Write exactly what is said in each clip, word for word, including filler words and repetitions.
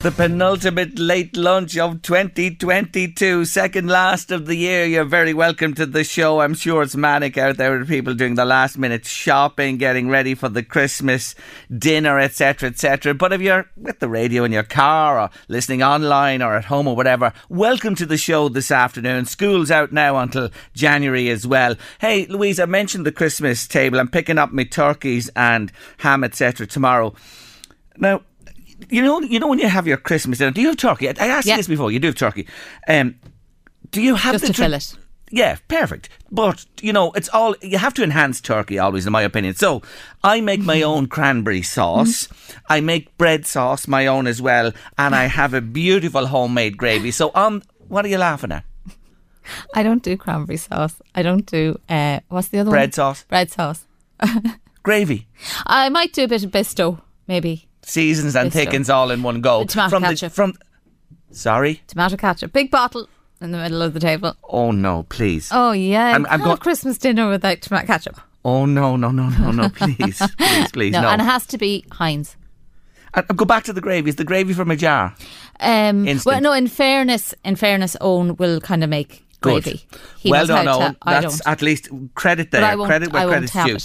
The penultimate late lunch of twenty twenty-two, second last of the year. You're very welcome to the show. I'm sure it's manic out there with people doing the last minute shopping, getting ready for the Christmas dinner, et cetera, et cetera. But if you're with the radio in your car or listening online or at home or whatever, welcome to the show this afternoon. School's out now until January as well. Hey, Louise, I mentioned the Christmas table. I'm picking up my turkeys and ham, et cetera, tomorrow. Now, You know, you know when you have your Christmas dinner, do you have turkey? I asked yep. you this before. You do have turkey. Um, do you have just the to tr- fill it? Yeah, perfect. But you know, it's all you have to enhance turkey always, in my opinion. So I make my own cranberry sauce. Mm-hmm. I make bread sauce, my own as well, and I have a beautiful homemade gravy. So, um, what are you laughing at? I don't do cranberry sauce. I don't do uh, what's the other bread one? Bread sauce. Bread sauce. Gravy. I might do a bit of Bisto, maybe. Seasons and thickens all in one go. The tomato from ketchup. The, from, sorry? Tomato ketchup. Big bottle in the middle of the table. Oh, no, please. Oh, yeah. I'm, I'm going Christmas dinner without tomato ketchup. Oh, no, no, no, no, no, please. please, please, no, no. And it has to be Heinz. And go back to the gravy. Is the gravy from a jar? Um, well, no, in fairness, in fairness, Owen will kind of make Good. gravy. He well done, Owen. To, I That's don't. At least credit there. Credit where credit's due.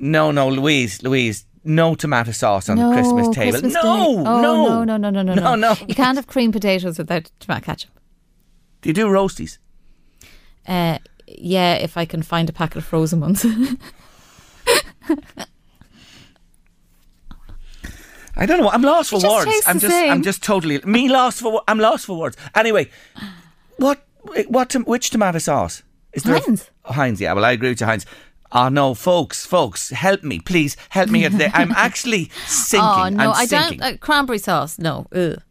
No, no, Louise, Louise. No tomato sauce on no, the Christmas table. Christmas no, oh, no, no, no, no, no, no, no, no. You can't have creamed potatoes without tomato ketchup. Do you do roasties? Uh, yeah, if I can find a packet of frozen ones. I don't know. I'm lost for words. I'm just, I'm just totally me lost for. I'm lost for words. Anyway, what, what, which tomato sauce? Is there Heinz. A, Heinz. Yeah. Well, I agree with you, Heinz. Oh no, folks, folks, help me, please, help me out there. I'm actually sinking. Oh no, I'm sinking. I don't, uh, cranberry sauce, no. Ugh.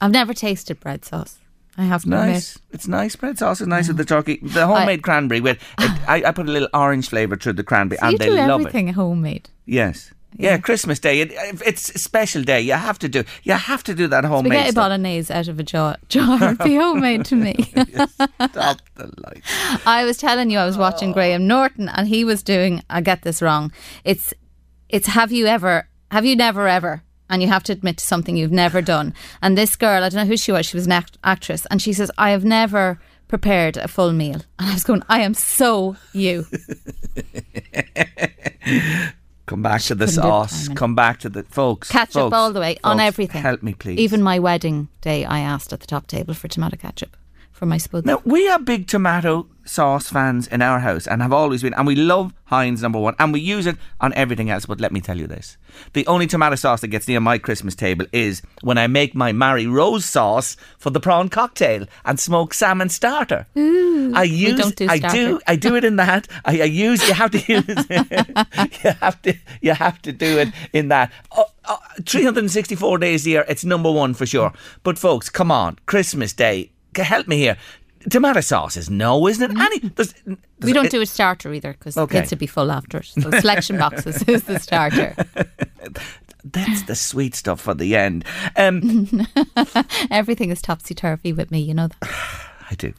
I've never tasted bread sauce. I have no nice. It's nice, bread sauce is nice yeah. with the turkey. The homemade I, cranberry, with I, I put a little orange flavour through the cranberry so and they love it. You do everything homemade. Yes. Yeah, yeah, Christmas Day. It, it's a special day. You have to do. You have to do that homemade. Spaghetti stuff. Bolognese out of a jar. Jar be homemade to me. Stop the light. I was telling you, I was watching oh. Graham Norton, and he was doing. I get this wrong. It's, it's. Have you ever? Have you never ever? And you have to admit to something you've never done. And this girl, I don't know who she was. She was an act- actress, and she says, "I have never prepared a full meal." And I was going, "I am so you." Come back she to the sauce. Come back to the folks. Ketchup folks, all the way folks, on everything. Help me, please. Even my wedding day, I asked at the top table for tomato ketchup for my spuds. Now, we are big tomato sauce fans in our house and have always been. And we love Heinz number one and we use it on everything else. But let me tell you this. The only tomato sauce that gets near my Christmas table is when I make my Mary Rose sauce for the prawn cocktail and smoked salmon starter. Ooh, I use, we don't do starter. I do, I do it in that. I, I use, you have to use it. you, have to, you have to do it in that. Oh, oh, three hundred sixty-four days a year, it's number one for sure. But folks, come on, Christmas Day, help me here. Tomato sauce is no, isn't it? Any, there's, there's, we don't it, do a starter either because okay. the kids would be full after it. So selection boxes is the starter. That's the sweet stuff for the end. Um, Everything is topsy-turvy with me, you know that. I do.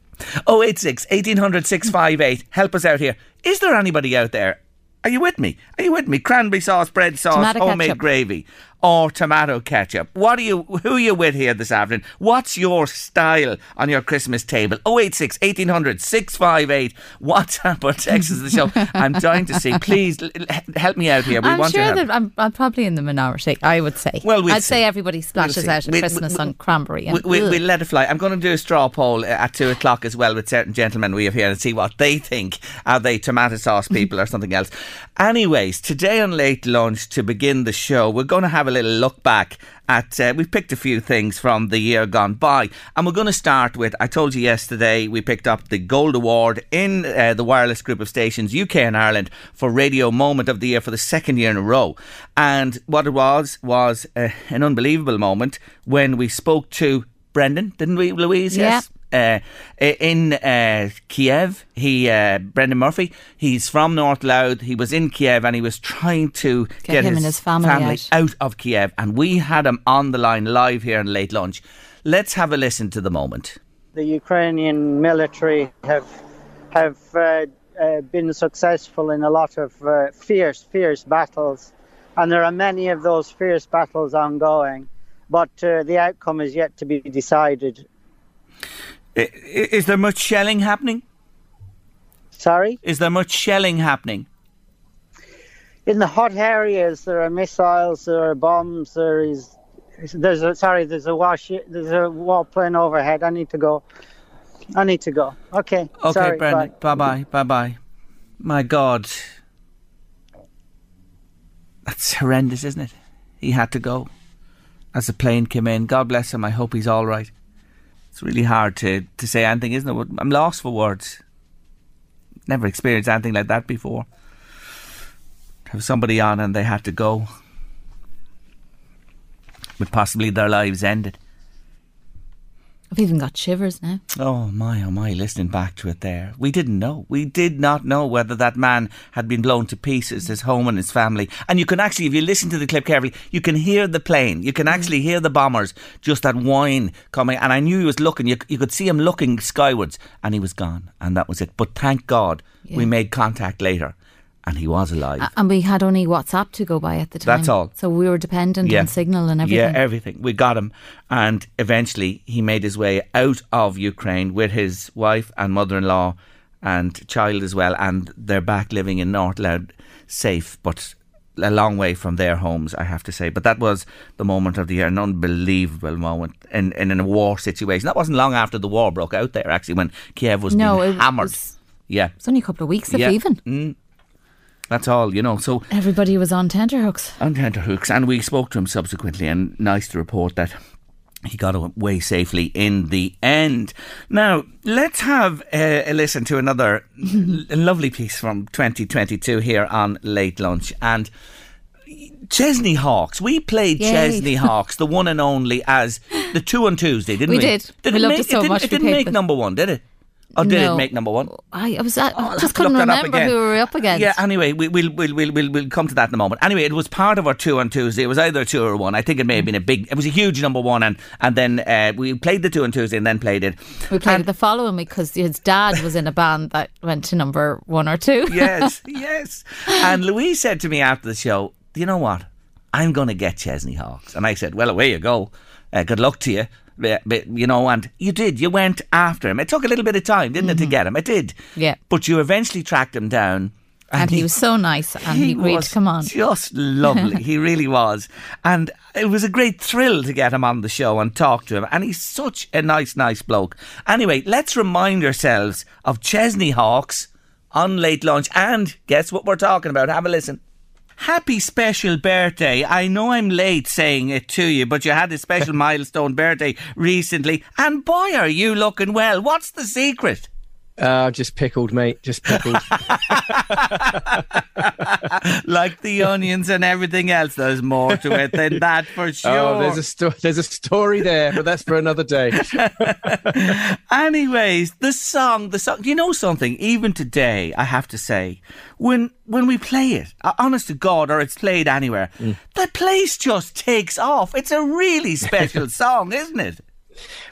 oh eight six, one eight hundred, six five eight. Help us out here. Is there anybody out there? Are you with me? Are you with me? Cranberry sauce, bread sauce, tomato homemade ketchup. Gravy. or tomato ketchup? What are you? Who are you with here this afternoon? What's your style on your Christmas table? oh eight six, eighteen hundred, six five eight. WhatsApp or text us the show. I'm dying to see. Please l- help me out here. We I'm want sure to that I'm, I'm probably in the minority, I would say. Well, we'll I'd see. say everybody splashes we'll out at we'll, Christmas we'll, on cranberry. And we'll, we'll let it fly. I'm going to do a straw poll at two o'clock as well with certain gentlemen we have here and see what they think. Are they tomato sauce people or something else? Anyways, today on Late Lunch, to begin the show, we're going to have a little look back at, uh, we've picked a few things from the year gone by, and we're going to start with, I told you yesterday, we picked up the Gold Award in uh, the Wireless Group of Stations U K and Ireland for Radio Moment of the Year for the second year in a row. And what it was, was uh, an unbelievable moment when we spoke to Brendan, didn't we, Louise? Yeah. Yes. Uh, in uh, Kyiv, he uh, Brendan Murphy. He's from North Louth. He was in Kyiv and he was trying to get, get him his, and his family, family out. out of Kyiv. And we had him on the line live here in Late Lunch. Let's have a listen to the moment. The Ukrainian military have have uh, uh, been successful in a lot of uh, fierce, fierce battles, and there are many of those fierce battles ongoing. But uh, the outcome is yet to be decided. Is there much shelling happening? Sorry? Is there much shelling happening? In the hot areas, there are missiles, there are bombs, there is... There's a, sorry, there's a wash, there's a warplane overhead. I need to go. I need to go. Okay, okay, sorry, Brendan. Bye. Bye-bye, bye-bye. My God. That's horrendous, isn't it? He had to go as the plane came in. God bless him. I hope he's all right. It's really hard to, to say anything, isn't it? I'm lost for words. Never experienced anything like that before. Have somebody on and they had to go. But possibly their lives ended. I've even got shivers now. Oh my, oh my, listening back to it there. We didn't know. We did not know whether that man had been blown to pieces, his home and his family. And you can actually, if you listen to the clip carefully, you can hear the plane. You can actually hear the bombers, just that whine coming. And I knew he was looking. You, you could see him looking skywards and he was gone. And that was it. But thank God yeah. we made contact later. And he was alive. And we had only WhatsApp to go by at the time. That's all. So we were dependent yeah. on signal and everything. Yeah, everything. We got him. And eventually he made his way out of Ukraine with his wife and mother-in-law and child as well. And they're back living in North Louth, safe, but a long way from their homes, I have to say. But that was the moment of the year, an unbelievable moment in, in, in a war situation. That wasn't long after the war broke out there, actually, when Kyiv was no, being it hammered. Was, yeah. It's only a couple of weeks, if yeah. even. Mm. That's all, you know. So everybody was on tenterhooks. On tenterhooks. And we spoke to him subsequently, and nice to report that he got away safely in the end. Now, let's have a, a listen to another lovely piece from twenty twenty-two here on Late Lunch. And Chesney Hawkes. We played Yay. Chesney Hawkes, the one and only, as the two on Tuesday, didn't we? We did. did we it loved make, it so it much. It didn't make them. number one, did it? Or did no. it make number one? I, I was I oh, just couldn't remember who we were up against. Yeah, anyway, we, we'll, we'll, we'll, we'll, we'll come to that in a moment. Anyway, it was part of our two on Tuesday. It was either a two or a one. I think it may have been a big... It was a huge number one, and, and then uh, we played the two on Tuesday and then played it. We played and it the following week because his dad was in a band that went to number one or two. Yes, yes. And Louise said to me after the show, "Do you know what? I'm going to get Chesney Hawkes." And I said, "Well, away you go. Uh, good luck to you." You know, and you did. You went after him. It took a little bit of time, didn't mm-hmm. it, to get him? It did. Yeah. But you eventually tracked him down. And, and he, he was so nice. And he agreed to come on. Just lovely. He really was. And it was a great thrill to get him on the show and talk to him. And he's such a nice, nice bloke. Anyway, let's remind ourselves of Chesney Hawkes on Late Lunch. And guess what we're talking about? Have a listen. Happy special birthday. I know I'm late saying it to you, but you had a special milestone birthday recently. And boy, are you looking well. What's the secret? Uh, just pickled, mate. Just pickled. Like the onions and everything else, there's more to it than that for sure. Oh, there's a, sto- there's a story there, but that's for another day. Anyways, the song, the song. You know something? Even today, I have to say, when when we play it, honest to God, or it's played anywhere, mm. the place just takes off. It's a really special song, isn't it?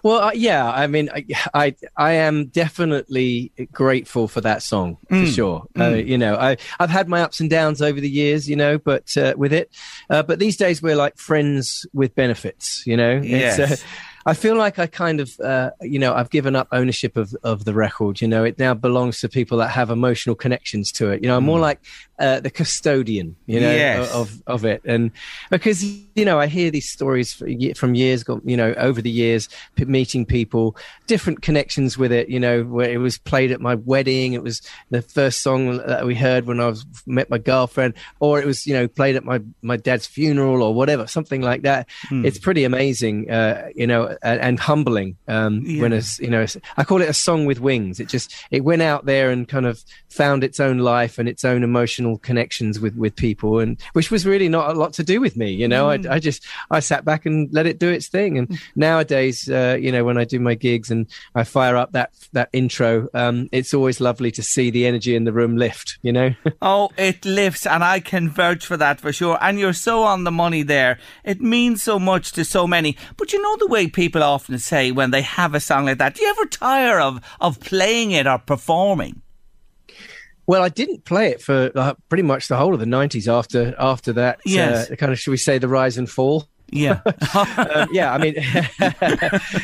Well, uh, yeah, I mean, I, I I am definitely grateful for that song, mm. for sure. Mm. Uh, you know, I, I've had my ups and downs over the years, you know, but uh, with it. Uh, but these days we're like friends with benefits, you know. Yes. It's, uh, I feel like I kind of, uh, you know, I've given up ownership of, of the record. You know, it now belongs to people that have emotional connections to it. You know, I'm more like uh, the custodian, you know, yes. of, of it. And because, you know, I hear these stories from years, you know, over the years, meeting people, different connections with it, you know, where it was played at my wedding. It was the first song that we heard when I was, met my girlfriend, or it was, you know, played at my, my dad's funeral or whatever, something like that. Mm. It's pretty amazing, uh, you know. And, and humbling um, yeah. when it's, you know, I call it a song with wings. It just, it went out there and kind of found its own life and its own emotional connections with, with people, and which was really not a lot to do with me, you know. Mm. I, I just, I sat back and let it do its thing. And nowadays, uh, you know, when I do my gigs and I fire up that, that intro, um, it's always lovely to see the energy in the room lift, you know. Oh, it lifts, and I can vouch for that for sure. And you're so on the money there. It means so much to so many. But you know the way people People often say when they have a song like that, do you ever tire of, of playing it or performing? Well, I didn't play it for uh, pretty much the whole of the nineties after after that. Yes. Uh, kind of, should we say, the rise and fall? Yeah. um, yeah, I mean,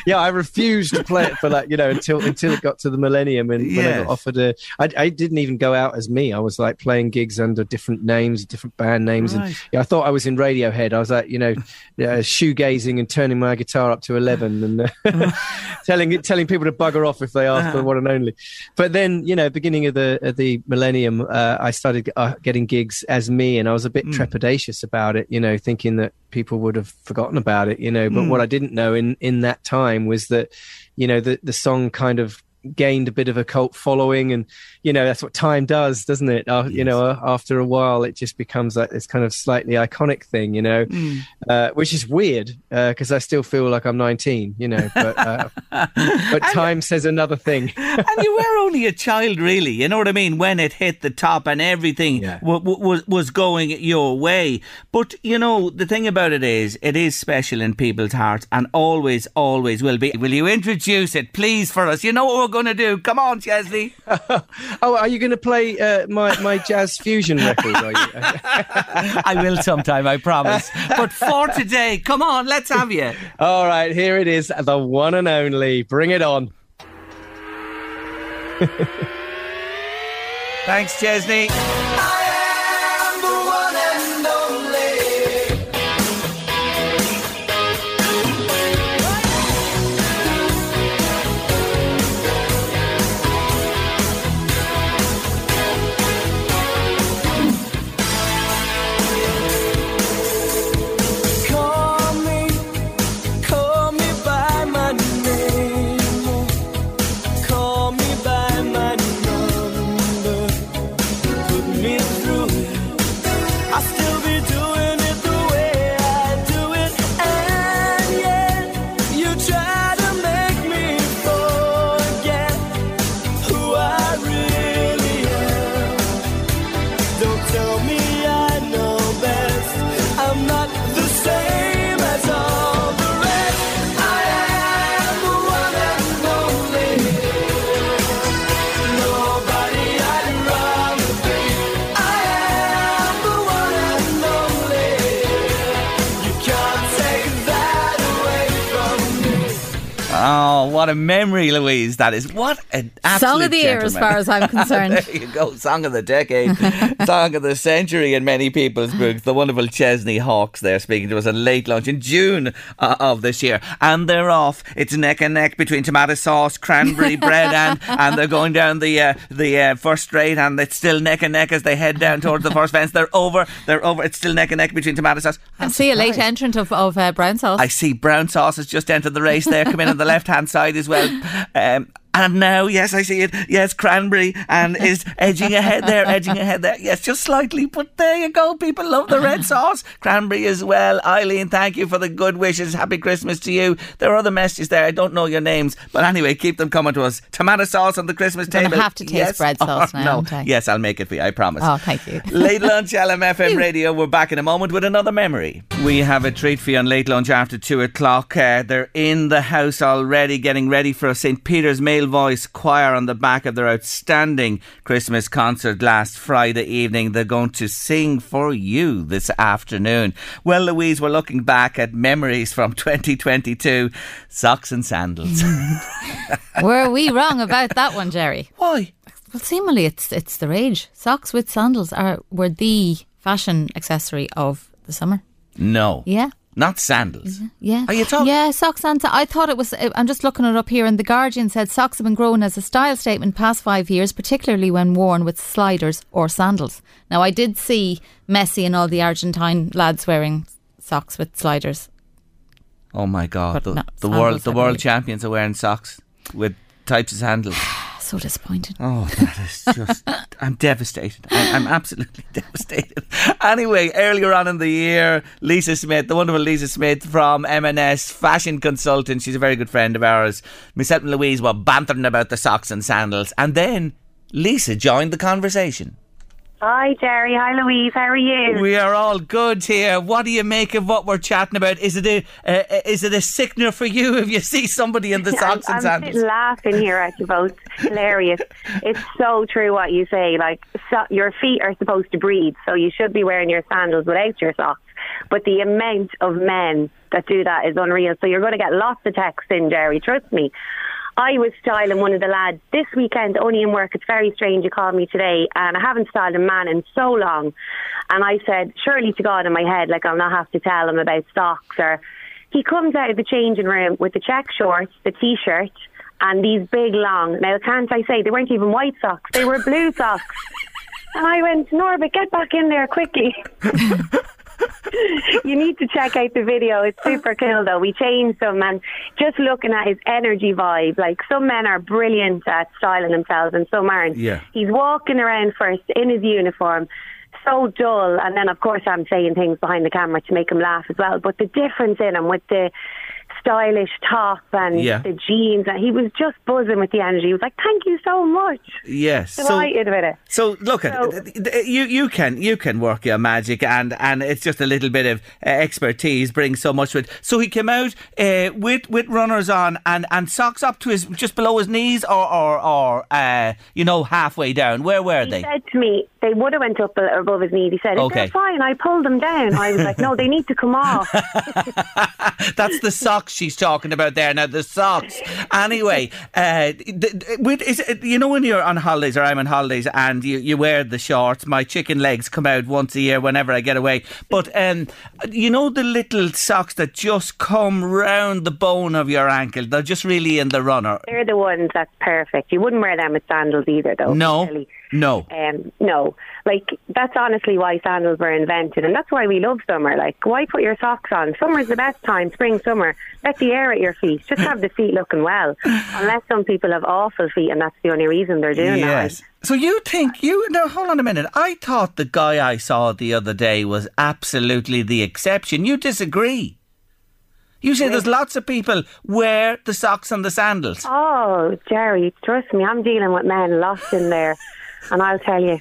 yeah, I refused to play it for like, you know, until until it got to the millennium. And yes. when I got offered a, I, I didn't even go out as me. I was like playing gigs under different names, different band names. Right. And yeah, I thought I was in Radiohead. I was like, you know, uh, shoegazing and turning my guitar up to eleven and uh, telling telling people to bugger off if they asked uh-huh. for one and only. But then, you know, beginning of the of the millennium, uh, I started uh, getting gigs as me, and I was a bit mm. trepidatious about it, you know, thinking that people would have forgotten about it, you know. But mm. what I didn't know in in that time was that, you know, the the song kind of gained a bit of a cult following, and you know, that's what time does, doesn't it? Uh, yes. You know, uh, after a while, it just becomes like this kind of slightly iconic thing, you know, mm. uh, which is weird because uh, I still feel like I'm nineteen, you know. But uh, but time and, says another thing. And you were only a child, really. You know what I mean? When it hit the top and everything yeah. w- w- was going your way. But you know, the thing about it is, it is special in people's hearts, and always, always will be. Will you introduce it, please, for us? You know what we're going to do? Come on, Chesney. Oh, are you going to play uh, my, my jazz fusion record? Are you? I will sometime, I promise. But for today, come on, let's have you. All right, here it is, the one and only. Bring it on. Thanks, Chesney. What a memory, Louise, that is. What an absolute song of the year, as far as I'm concerned. There you go. Song of the decade. Song of the century in many people's books. The wonderful Chesney Hawkes there speaking to us at Late Lunch in June uh, of this year. And they're off. It's neck and neck between tomato sauce, cranberry bread, and, and they're going down the uh, the uh, first straight, and it's still neck and neck as they head down towards the first fence. They're over. They're over. It's still neck and neck between tomato sauce. I'm and see surprised. A late entrant of, of uh, brown sauce. I see brown sauce has just entered the race there. Come in on the left-hand side as well. Um, And now, yes, I see it. Yes, Cranberry and is edging ahead there, edging ahead there. Yes, just slightly, but there you go. People love the red sauce. Cranberry as well. Eileen, thank you for the good wishes. Happy Christmas to you. There are other messages there. I don't know your names, but anyway, keep them coming to us. Tomato sauce on the Christmas You're table. I have to taste yes, bread sauce now. No. Yes, I'll make it for you. I promise. Oh, thank you. Late Lunch L M F M Radio. We're back in a moment with another memory. We have a treat for you on Late Lunch after two o'clock. Uh, they're in the house already, getting ready for St Peter's Male Voice Choir on the back of their outstanding Christmas concert last Friday evening. They're going to sing for you this afternoon. Well, Louise, we're looking back at memories from twenty twenty-two. Socks and sandals. Were we wrong about that one, Jerry? Why? Well, seemingly it's it's the rage. Socks with sandals are were the fashion accessory of the summer. No. Yeah. Not sandals. Yeah. Are you talking? Yeah, socks and sandals. I thought it was, I'm just looking it up here, and The Guardian said socks have been grown as a style statement past five years, particularly when worn with sliders or sandals. Now, I did see Messi and all the Argentine lads wearing socks with sliders. Oh my God. The, no, the world the world champions are wearing socks with types of sandals. So disappointed. Oh, that is just... I'm devastated. I'm, I'm absolutely devastated. Anyway, earlier on in the year, Lisa Smith, the wonderful Lisa Smith from M and S, fashion consultant, she's a very good friend of ours. Myself and Louise were bantering about the socks and sandals, and then Lisa joined the conversation. Hi, Jerry. Hi, Louise. How are you? We are all good here. What do you make of what we're chatting about? Is it a uh, is it a sickener for you if you see somebody in the socks I'm, and sandals? I'm just laughing here at you both. Hilarious. It's so true what you say. Like, so, your feet are supposed to breathe, so you should be wearing your sandals without your socks. But the amount of men that do that is unreal. So you're going to get lots of texts in, Jerry. Trust me. I was styling one of the lads this weekend, only in work. It's very strange you called me today, and I haven't styled a man in so long. And I said, surely to God in my head, like, I'll not have to tell him about socks. Or he comes out of the changing room with the check shorts, the T-shirt, and these big long, now can't I say, they weren't even white socks, they were blue socks. And I went, Norbert, get back in there quickly. You need to check out the video. It's super cool, though. We changed them, and just looking at his energy vibe, like, some men are brilliant at styling themselves and some aren't. Yeah. He's walking around first in his uniform, so dull, and then of course I'm saying things behind the camera to make him laugh as well, but the difference in him with the stylish top and yeah. the jeans, and he was just buzzing with the energy. He was like, thank you so much. Yes. Delighted so, with it. So look, so, you you can you can work your magic, and, and it's just a little bit of uh, expertise brings so much to it. So he came out uh, with with runners on and, and socks up to his, just below his knees, or, or, or uh, you know, halfway down. Where were he they? He said to me, they would have went up above his knee. He said, okay, they're fine. I pulled them down. I was like, no, they need to come off. That's the sock she's talking about there now, the socks. Anyway, uh, is it, you know, when you're on holidays, or I'm on holidays, and you, you wear the shorts, my chicken legs come out once a year whenever I get away, but um, you know the little socks that just come round the bone of your ankle, they're just really in the runner. They're the ones that's perfect. You wouldn't wear them with sandals either, though. No, really. No. Um, no. Like, that's honestly why sandals were invented, and that's why we love summer. Like, why put your socks on? Summer's the best time, spring, summer. Let the air at your feet. Just have the feet looking well. Unless some people have awful feet, and that's the only reason they're doing yes. that. So you think, you now hold on a minute, I thought the guy I saw the other day was absolutely the exception. You disagree. You say there's lots of people wear the socks and the sandals. Oh, Jerry, trust me, I'm dealing with men lost in there. And I'll tell you,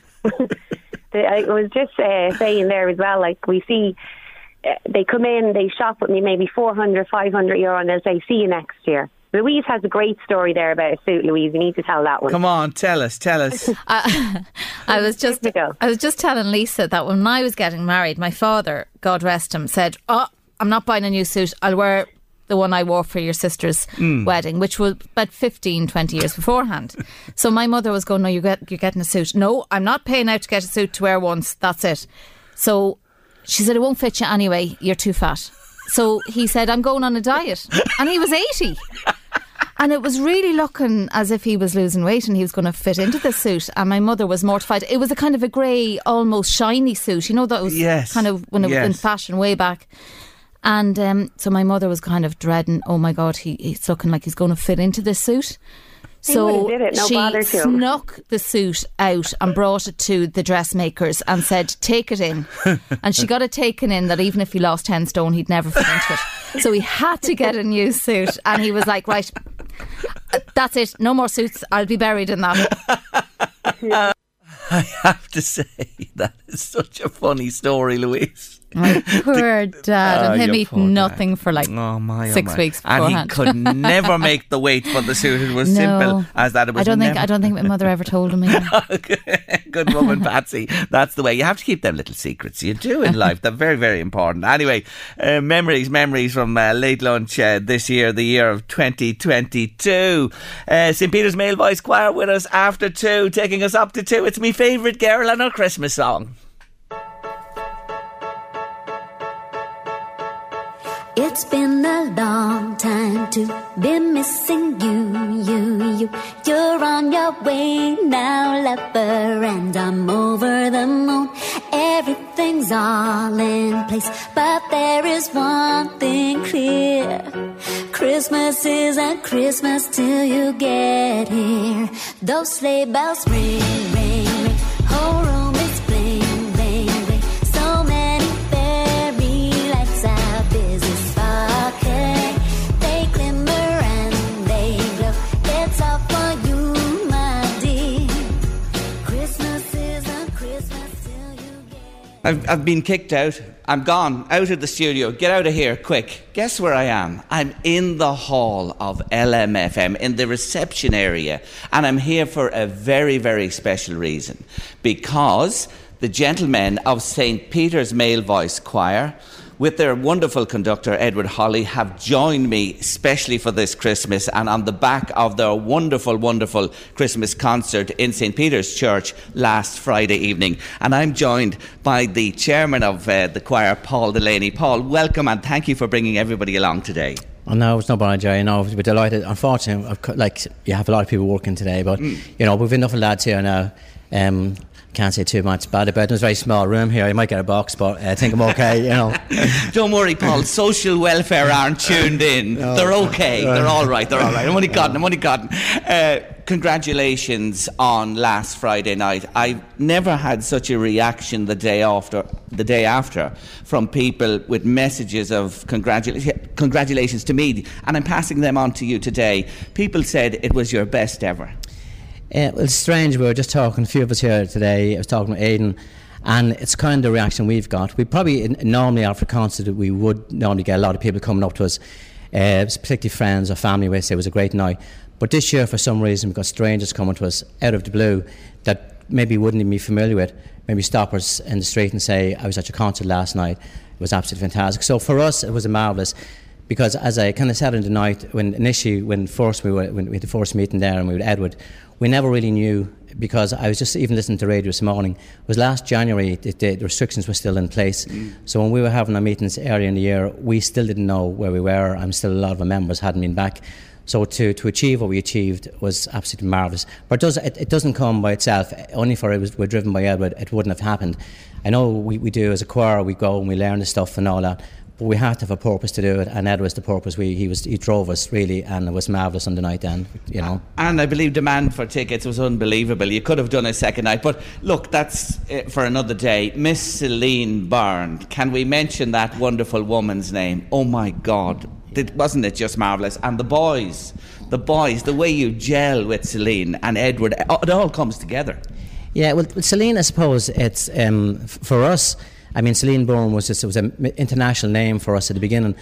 I was just uh, saying there as well, like, we see, uh, they come in, they shop with me maybe four hundred, five hundred euro, and they'll say, see you next year. Louise has a great story there about a suit, Louise. You need to tell that one. Come on, tell us, tell us. I, I was just I was just telling Lisa that when I was getting married, my father, God rest him, said, oh, I'm not buying a new suit, I'll wear the one I wore for your sister's mm. wedding, which was about fifteen, twenty years beforehand. So my mother was going, no, you get, you're getting a suit. No, I'm not paying out to get a suit to wear once. That's it. So she said, it won't fit you anyway. You're too fat. So he said, I'm going on a diet. And he was eighty. And it was really looking as if he was losing weight and he was going to fit into the suit. And my mother was mortified. It was a kind of a grey, almost shiny suit. You know, that was yes. kind of when it yes. was in fashion way back. And um, so my mother was kind of dreading, oh my God, he, he's looking like he's going to fit into this suit. He so did it, no she bother to him. Snuck the suit out and brought it to the dressmakers and said, take it in. And she got it taken in that even if he lost ten stone, he'd never fit into it. So he had to get a new suit. And he was like, right, that's it. No more suits. I'll be buried in that. I have to say, that is such a funny story, Louise. My poor dad. Oh, and him eating nothing dad. for like oh my, six oh my. weeks beforehand. And he could never make the weight for the suit. It was no, simple as that. It was I don't never. think I don't think my mother ever told him either. Okay. Good woman, Patsy. That's the way. You have to keep them little secrets you do in life. They're very, very important. Anyway, uh, memories, memories from uh, late lunch uh, this year, the year of twenty twenty-two. Uh, St Peter's Male Voice Choir with us after two, taking us up to two. It's me favourite girl and her Christmas song. It's been a long time to be missing you, you, you. You're on your way now, lover, and I'm over the moon. Everything's all in place, but there is one thing clear. Christmas isn't Christmas till you get here. Those sleigh bells ring, ring, ring. Whole room is bling, bling, bling. So many fairy lights are busy sparkling. They glimmer and they glow. It's all for you, my dear. Christmas isn't Christmas till you get. I've, I've been kicked out. I'm gone, out of the studio. Get out of here, quick. Guess where I am? I'm in the hall of L M F M, in the reception area. And I'm here for a very, very special reason. Because the gentlemen of St Peter's Male Voice Choir, with their wonderful conductor, Edward Holly, have joined me especially for this Christmas, and on the back of their wonderful, wonderful Christmas concert in St Peter's Church last Friday evening. And I'm joined by the chairman of uh, the choir, Paul Delaney. Paul, welcome and thank you for bringing everybody along today. Oh, no, it's not bad, Jerry. No, we're delighted. Unfortunately, I've, like, you have a lot of people working today, but, mm. you know, we've enough of lads here now. Um, Can't say too much bad about it. It's a very small room here. I might get a box, but I think I'm okay, you know. Don't worry, Paul. Social welfare aren't tuned in. No. They're okay. They're all right. They're all right. I'm only gotten. I'm only gotten. Uh, congratulations on last Friday night. I've never had such a reaction the day after, the day after from people with messages of congratula- congratulations to me. And I'm passing them on to you today. People said it was your best ever. Uh, well, it's strange, we were just talking, a few of us here today, I was talking with Aidan, and it's kind of the reaction we've got. We probably, normally after a concert, we would normally get a lot of people coming up to us, uh, particularly friends or family, we say it was a great night. But this year, for some reason, we've got strangers coming to us out of the blue that maybe wouldn't even be familiar with, maybe stop us in the street and say, I was at your concert last night, it was absolutely fantastic. So for us, it was marvellous. Because as I kind of said in the night, when initially, when first we were, when we had the first meeting there and we were with Edward, we never really knew, because I was just even listening to radio this morning. It was last January, the, the restrictions were still in place. Mm. So when we were having our meetings earlier in the year, we still didn't know where we were, and still a lot of our members hadn't been back. So to, to achieve what we achieved was absolutely marvellous. But it, does, it, it doesn't come by itself. Only for it was, we're driven by Edward, it wouldn't have happened. I know we, we do as a choir, we go and we learn the stuff and all that. We had to have a purpose to do it, and Ed was the purpose. We he was he drove us really, and it was marvellous on the night then, you know. And I believe demand for tickets was unbelievable. You could have done a second night, but look, that's it for another day. Miss Celine Byrne, can we mention that wonderful woman's name? Oh my God, did, wasn't it just marvellous? And the boys, the boys, the way you gel with Celine and Edward, it all comes together. Yeah, well, with Celine, I suppose it's um, for us. I mean, Celine Byrne was just, it was an international name for us at the beginning.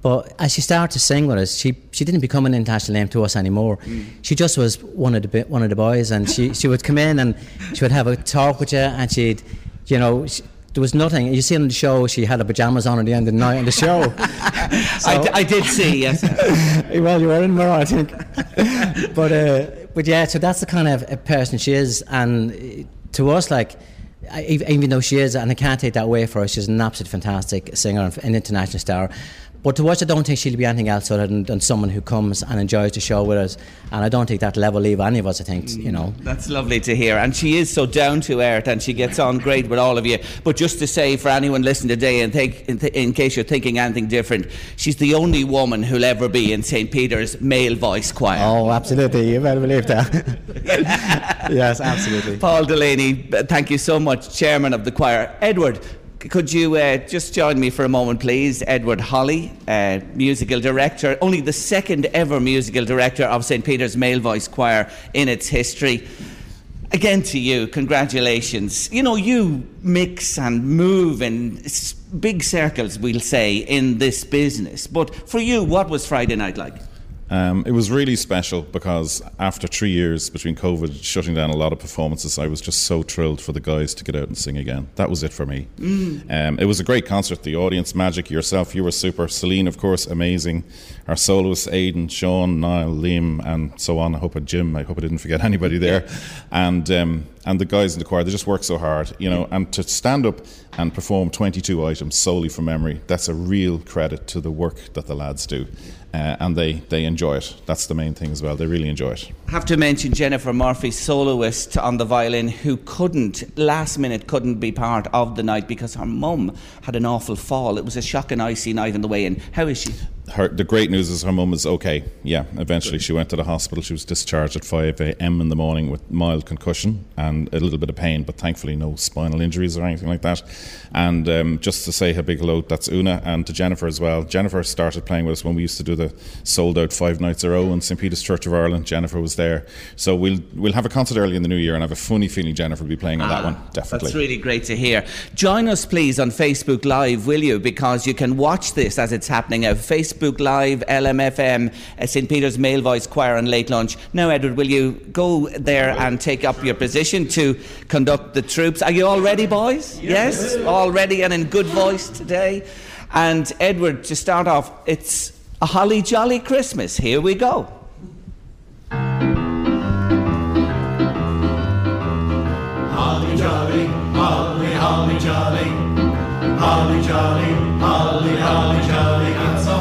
But as she started to sing with us, she, she didn't become an international name to us anymore. Mm. She just was one of the one of the boys, and she, she would come in and she would have a talk with you, and she'd, you know, she, there was nothing. You see on the show, she had her pajamas on at the end of the night on the show. So, I, d- I did see, yes. Well, you were in more, I think. But, uh, but yeah, so that's the kind of a person she is. And to us, like... I, even though she is, and I can't take that away for her, she's an absolute fantastic singer and an international star. But to us, I don't think she'll be anything else other than, than someone who comes and enjoys the show with us. And I don't think that'll ever leave any of us, I think, you know. That's lovely to hear. And she is so down to earth and she gets on great with all of you. But just to say, for anyone listening today, and think, in, th- in case you're thinking anything different, she's the only woman who'll ever be in St Peter's Male Voice Choir. Oh, absolutely. You better believe that. Yes, absolutely. Paul Delaney, thank you so much, Chairman of the Choir. Edward, could you uh, just join me for a moment, please? Edward Holly, uh, musical director, only the second ever musical director of St Peter's Male Voice Choir in its history. Again to you, congratulations. You know, you mix and move in big circles, we'll say, in this business. But for you, what was Friday night like? Um, it was really special because after three years between COVID shutting down a lot of performances, I was just so thrilled for the guys to get out and sing again. That was it for me. Mm. Um, it was a great concert. The audience, magic, yourself, you were super. Celine, of course, amazing. Our soloists, Aidan, Sean, Niall, Liam, and so on. I hope at Jim. I hope I didn't forget anybody there. And um, and the guys in the choir, they just work so hard, you know. And to stand up and perform twenty-two items solely from memory, that's a real credit to the work that the lads do. Uh, and they, they enjoy it. That's the main thing as well. They really enjoy it. I have to mention Jennifer Murphy, soloist on the violin, who couldn't, last minute, couldn't be part of the night because her mum had an awful fall. It was a shocking icy night on the way in. How is she? Her, the great news is her mum is okay. Yeah, eventually she went to the hospital. She was discharged at five a.m. in the morning with mild concussion and a little bit of pain, but thankfully no spinal injuries or anything like that. And um, just to say a big hello, that's Una, and to Jennifer as well. Jennifer started playing with us when we used to do the sold-out five nights in a row in St Peter's Church of Ireland. Jennifer was there. So we'll we'll have a concert early in the new year, and I have a funny feeling Jennifer will be playing on ah, that one, definitely. That's really great to hear. Join us, please, on Facebook Live, will you? Because you can watch this as it's happening out. Facebook Facebook Live, L M F M, uh, St Peter's Male Voice Choir and Late Lunch. Now, Edward, will you go there and take up your position to conduct the troops? Are you all ready, boys? Yes? yes? All ready and in good voice today? And, Edward, to start off, it's a holly jolly Christmas. Here we go. Holly jolly, holly, holly jolly, holly jolly, holly, holly jolly.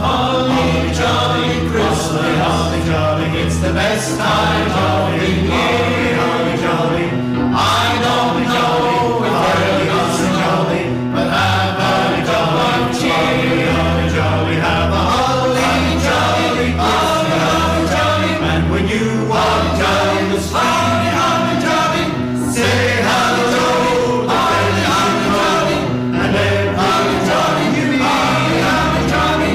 Holly jolly Christmas, holly jolly, it's the best time of the year. Holly jolly, I don't know if there is a jolly, but have a jolly cheer. Holly jolly, have a holly jolly, holly holly jolly, and when you walk down the street, holly jolly, say holly jolly, holly holly jolly, and then holly jolly, you be holly holly jolly.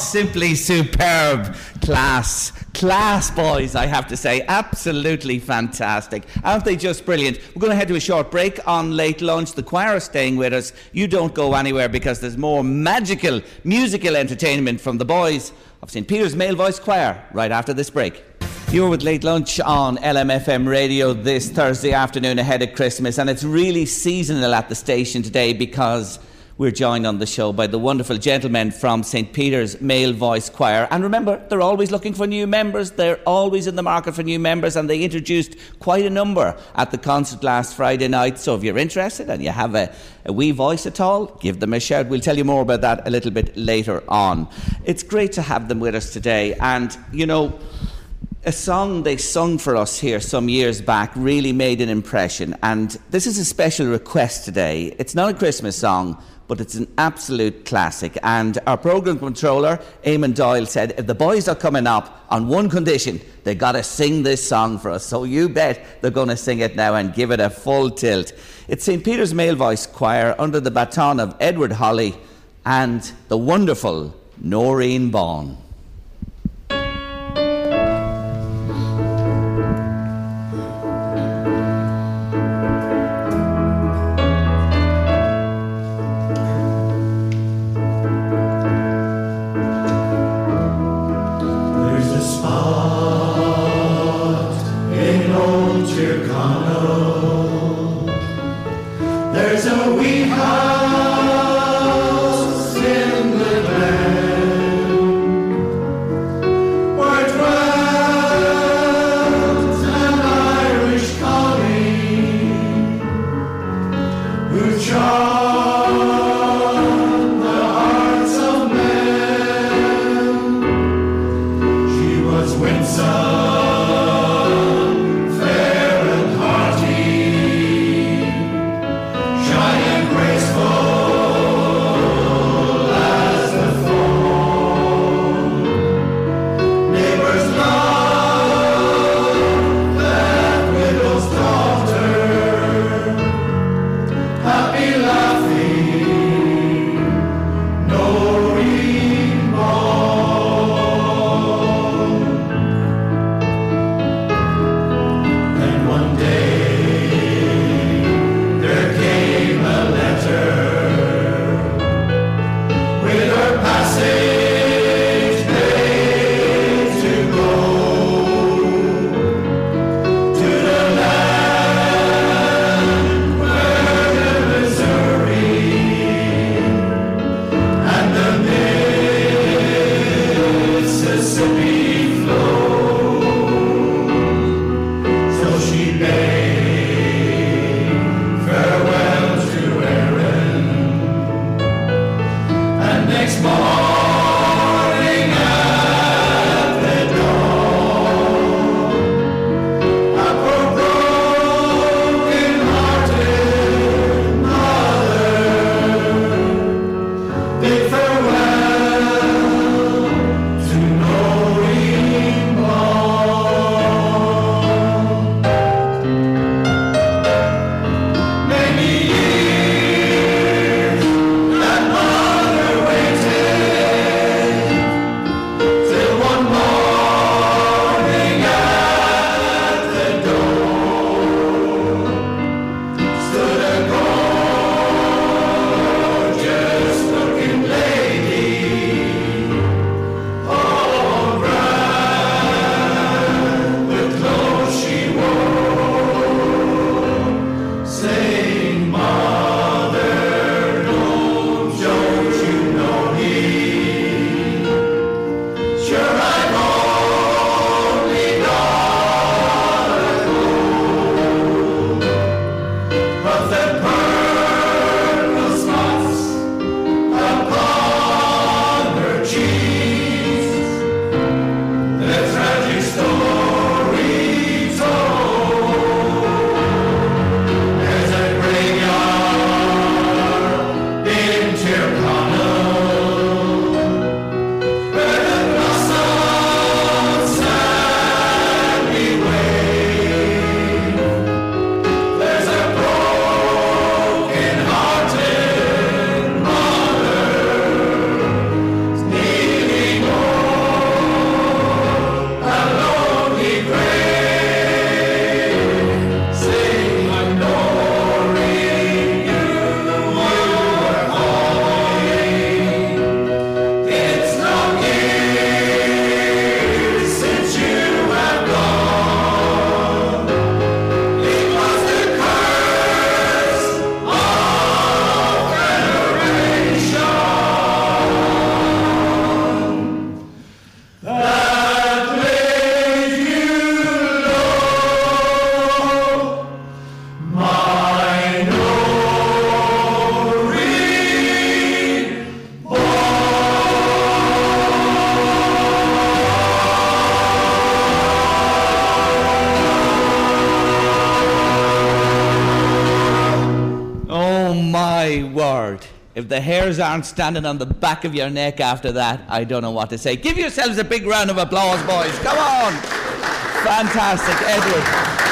Simply superb. Class. Class, boys, I have to say. Absolutely fantastic. Aren't they just brilliant? We're going to head to a short break on Late Lunch. The choir are staying with us. You don't go anywhere because there's more magical musical entertainment from the boys of St Peter's Male Voice Choir right after this break. You're with Late Lunch on L M F M radio this Thursday afternoon ahead of Christmas, and it's really seasonal at the station today because we're joined on the show by the wonderful gentlemen from St Peter's Male Voice Choir. And remember, they're always looking for new members. They're always in the market for new members, and they introduced quite a number at the concert last Friday night. So if you're interested and you have a, a wee voice at all, give them a shout. We'll tell you more about that a little bit later on. It's great to have them with us today. And, you know, a song they sung for us here some years back really made an impression. And this is a special request today. It's not a Christmas song, but it's an absolute classic. And our programme controller, Eamon Doyle, said if the boys are coming up on one condition, they got to sing this song for us. So you bet they're going to sing it now and give it a full tilt. It's St Peter's Male Voice Choir under the baton of Edward Holly and the wonderful Noreen Bond. If the hairs aren't standing on the back of your neck after that, I don't know what to say. Give yourselves a big round of applause, boys. Come on. Fantastic. Edward,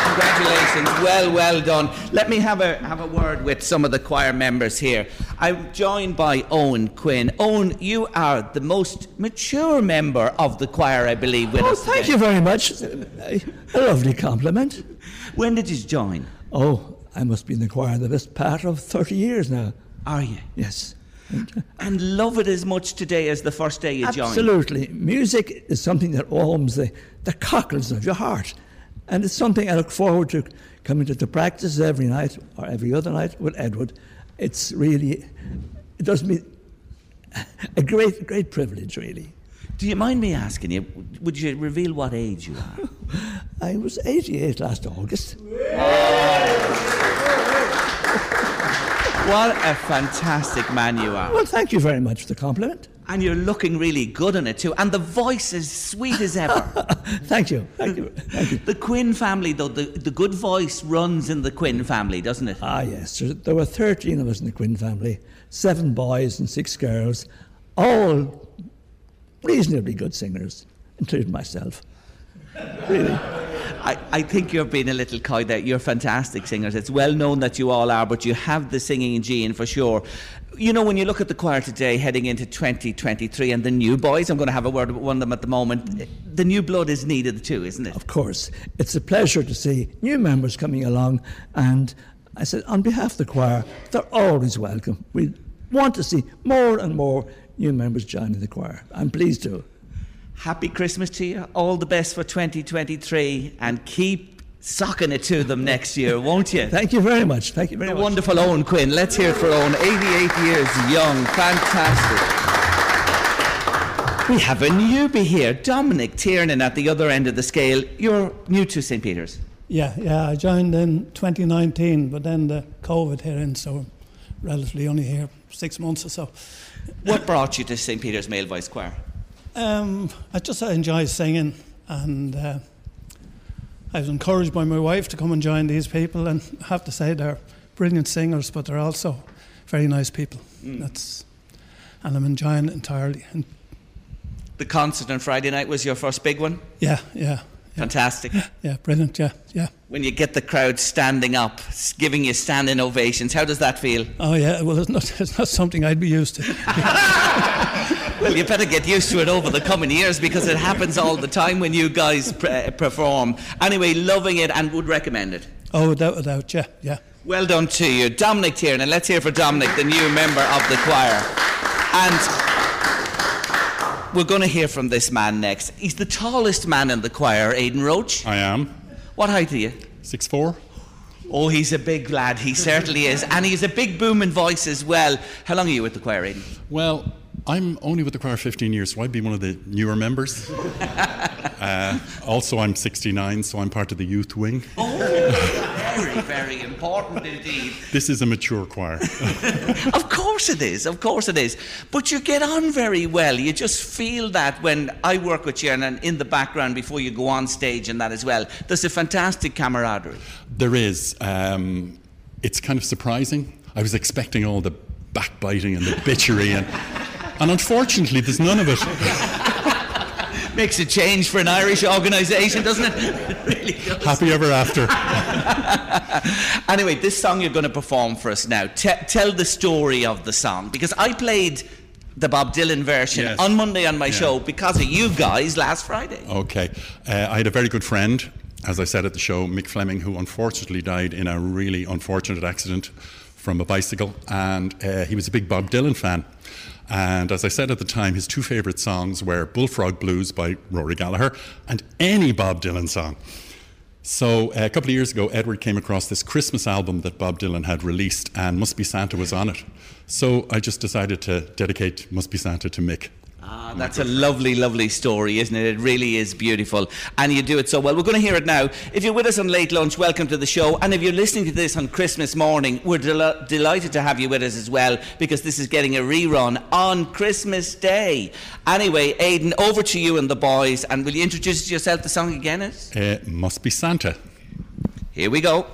congratulations. Well, well done. Let me have a have a word with some of the choir members here. I'm joined by Owen Quinn. Owen, you are the most mature member of the choir, I believe, with oh, us thank today. You very much. A lovely compliment. When did you join? Oh, I must be in the choir the best part of thirty years now. Are you? Yes. And love it as much today as the first day you joined? Absolutely. Music is something that warms the, the cockles of your heart. And it's something I look forward to coming to the practice every night or every other night with Edward. It's really, it does me a great, great privilege, really. Do you mind me asking you, would you reveal what age you are? I was eighty-eight last August. What a fantastic man you are. Well, thank you very much for the compliment. And you're looking really good in it too. And the voice is sweet as ever. Thank you. Thank you. Thank you. The Quinn family, though, the, the good voice runs in the Quinn family, doesn't it? Ah, yes. There were thirteen of us in the Quinn family, seven boys and six girls, all reasonably good singers, including myself. Really. I, I think you're being a little coy there. You're fantastic singers. It's well known that you all are, but you have the singing gene for sure. You know, when you look at the choir today heading into twenty twenty-three and the new boys, I'm going to have a word with one of them at the moment, the new blood is needed too, isn't it? Of course. It's a pleasure to see new members coming along, and I said, on behalf of the choir, they're always welcome. We want to see more and more new members joining the choir. I'm pleased to. Happy Christmas to you. All the best for twenty twenty-three, and keep socking it to them next year, won't you? Thank you very much. Thank you very the much. Wonderful Owen Quinn. Let's hear it for Owen. eighty-eight years young. Fantastic. We have a newbie here, Dominic Tiernan, at the other end of the scale. You're new to St Peter's. Yeah, yeah. I joined in twenty nineteen, but then the COVID hit in, so relatively only here six months or so. What brought you to St Peter's Male Voice Choir? Um, I just I enjoy singing, and uh, I was encouraged by my wife to come and join these people, and I have to say they're brilliant singers, but they're also very nice people. Mm. That's, and I'm enjoying it entirely. And the concert on Friday night was your first big one? Yeah, yeah. Yeah. Fantastic. Yeah, yeah, brilliant, yeah, yeah. When you get the crowd standing up, giving you standing ovations, how does that feel? Oh, yeah, well, it's not, it's not something I'd be used to. Well, you better get used to it over the coming years, because it happens all the time when you guys pre- perform. Anyway, loving it and would recommend it. Oh, without a doubt, yeah, yeah. Well done to you. Dominic Tiernan, let's hear for Dominic, the new member of the choir. And we're going to hear from this man next. He's the tallest man in the choir, Aidan Roach. I am. What height are you? six foot four. Oh, he's a big lad. He certainly is. And he's a big booming voice as well. How long are you with the choir, Aidan? Well, I'm only with the choir fifteen years, so I'd be one of the newer members. uh, also, I'm sixty-nine, so I'm part of the youth wing. Oh, very, very important indeed. This is a mature choir. Of course it is, of course it is. But you get on very well. You just feel that when I work with you, and in the background before you go on stage and that as well, there's a fantastic camaraderie. There is. Um, it's kind of surprising. I was expecting all the backbiting and the bitchery and... And unfortunately, there's none of it. Makes a change for an Irish organisation, doesn't it? It really does. Happy ever after. Anyway, this song you're going to perform for us now. T- tell the story of the song, because I played the Bob Dylan version yes. on Monday on my yeah. show because of you guys last Friday. Okay. Uh, I had a very good friend, as I said at the show, Mick Fleming, who unfortunately died in a really unfortunate accident from a bicycle, and uh, he was a big Bob Dylan fan. And as I said at the time, his two favourite songs were Bullfrog Blues by Rory Gallagher and any Bob Dylan song. So uh, a couple of years ago, Edward came across this Christmas album that Bob Dylan had released, and Must Be Santa was on it. So I just decided to dedicate Must Be Santa to Mick. Ah, that's a lovely, lovely story, isn't it? It really is beautiful. And you do it so well. We're going to hear it now. If you're with us on Late Lunch, welcome to the show. And if you're listening to this on Christmas morning, we're del- delighted to have you with us as well, because this is getting a rerun on Christmas Day. Anyway, Aidan, over to you and the boys. And will you introduce yourself the song again? Is? Uh, Must Be Santa. Here we go.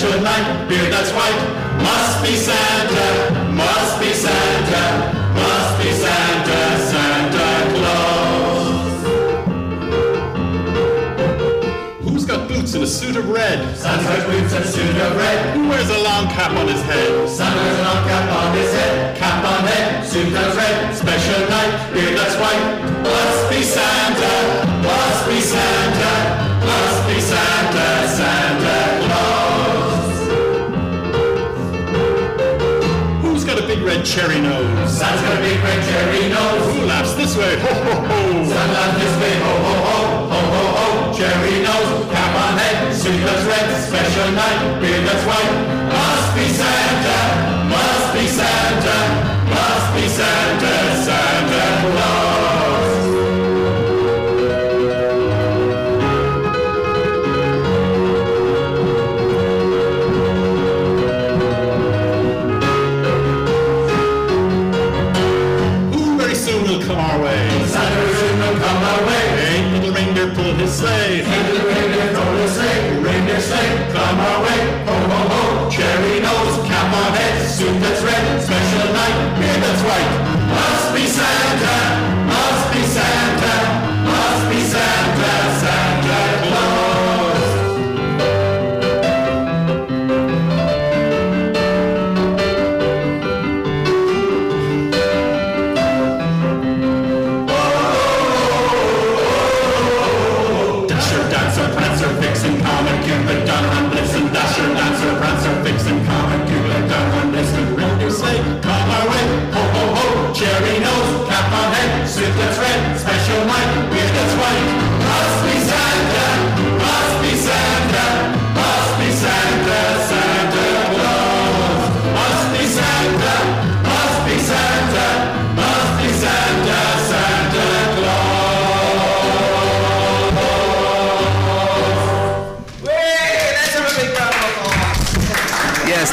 special at night, beard that's white. Must be Santa, must be Santa, must be Santa, Santa Claus. Who's got boots and a suit of red? Santa's got boots and a suit of red. Who wears a long cap on his head? Santa wears a long cap on his head. Cap on head, suit that's red. Special night, beard that's white. Must be Santa, must be Santa, must be Santa, Santa Claus. Who's got a big red cherry nose? Santa's got a big red cherry nose. Who laughs this way? Ho, ho, ho. Santa laughs this way. Ho, ho, ho. Ho, ho, ho. Cherry nose. Cap on head. Suit that's red. Special night. Beard that's white. Must be Santa. Must be Santa. Must be Santa, Santa Claus. Sleigh. Into the reindeer, throw the sleigh, reindeer sleigh, climb our way, ho ho ho, cherry nose, cap on head, suit that's red, special night, beard that's white. Must be Santa, must be Santa, must be Santa, Santa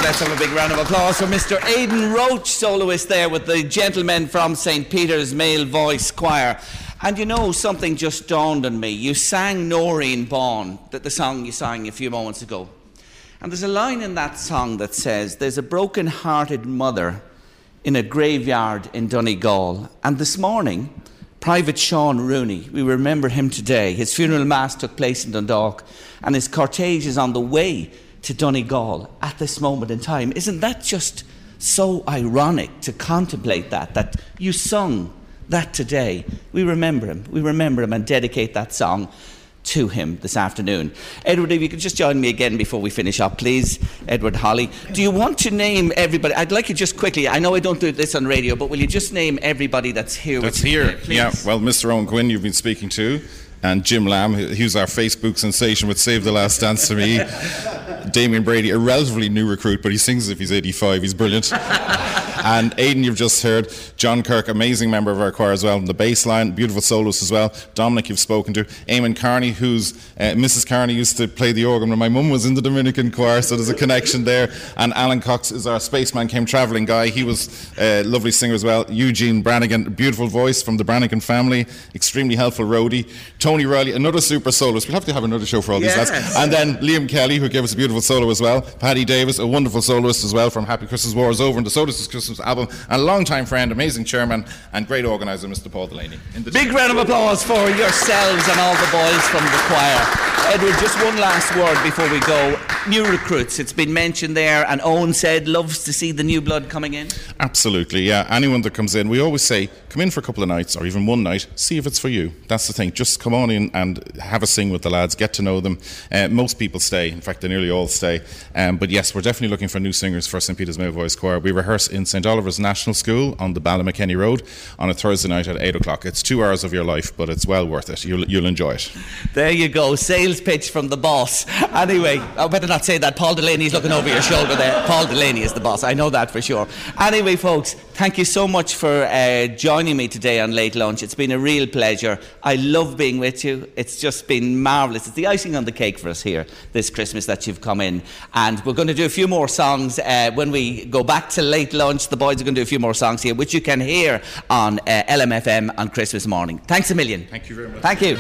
Let's have a big round of applause for Mister Aidan Roach, soloist there with the gentlemen from St Peter's Male Voice Choir. And you know, something just dawned on me. You sang Noreen Bond, the, the song you sang a few moments ago. And there's a line in that song that says, there's a broken-hearted mother in a graveyard in Donegal. And this morning, Private Sean Rooney, we remember him today. His funeral mass took place in Dundalk, and his cortege is on the way to Donegal at this moment in time. Isn't that just so ironic to contemplate that, that you sung that today? We remember him, we remember him and dedicate that song to him this afternoon. Edward, if you could just join me again before we finish up, please. Edward Holly, do you want to name everybody? I'd like you just quickly, I know I don't do this on radio, but will you just name everybody that's here? That's with here, today, yeah. Well, Mister Owen Quinn, you've been speaking to, and Jim Lamb, who's our Facebook sensation with Save the Last Dance to Me. Damien Brady, a relatively new recruit, but he sings as if he's eighty-five. He's brilliant. And Aidan, you've just heard. John Kirk, amazing member of our choir as well, on the bass line, beautiful soloist as well. Dominic, you've spoken to. Eamon Carney, who's uh, Missus Carney used to play the organ when my mum was in the Dominican choir, so there's a connection there. And Alan Cox is our spaceman, came travelling guy. He was a uh, lovely singer as well. Eugene Brannigan, beautiful voice from the Brannigan family, extremely helpful roadie. Tony Riley, another super soloist. We'll have to have another show for all yes. these lads. And then Liam Kelly, who gave us a beautiful solo as well. Paddy Davis, a wonderful soloist as well from Happy Christmas War Is Over and the Soloist's Christmas Album. And a long-time friend, amazing chairman, and great organiser, Mister Paul Delaney. Big round of applause for yourselves and all the boys from the choir. Edward, just one last word before we go. New recruits, it's been mentioned there, and Owen said loves to see the new blood coming in. Absolutely, yeah. Anyone that comes in, we always say, come in for a couple of nights or even one night, see if it's for you. That's the thing. Just come on in and have a sing with the lads, get to know them. Uh, most people stay. In fact, they nearly all stay. Um, but yes, we're definitely looking for new singers for St Peter's Male Voice Choir. We rehearse in St Oliver's National School on the Ballymakenny Road on a Thursday night at eight o'clock. It's two hours of your life, but it's well worth it. You'll, you'll enjoy it. There you go. Sales pitch from the boss. Anyway, I better not say that. Paul Delaney's looking over your shoulder there. Paul Delaney is the boss. I know that for sure. Anyway, folks, thank you so much for uh, joining me today on Late Lunch. It's been a real pleasure. I love being with you. It's just been marvellous. It's the icing on the cake for us here this Christmas that you've come in. And we're going to do a few more songs uh, when we go back to Late Lunch. The boys are going to do a few more songs here, which you can hear on uh, L M F M on Christmas morning. Thanks a million. Thank you very much. Thank you.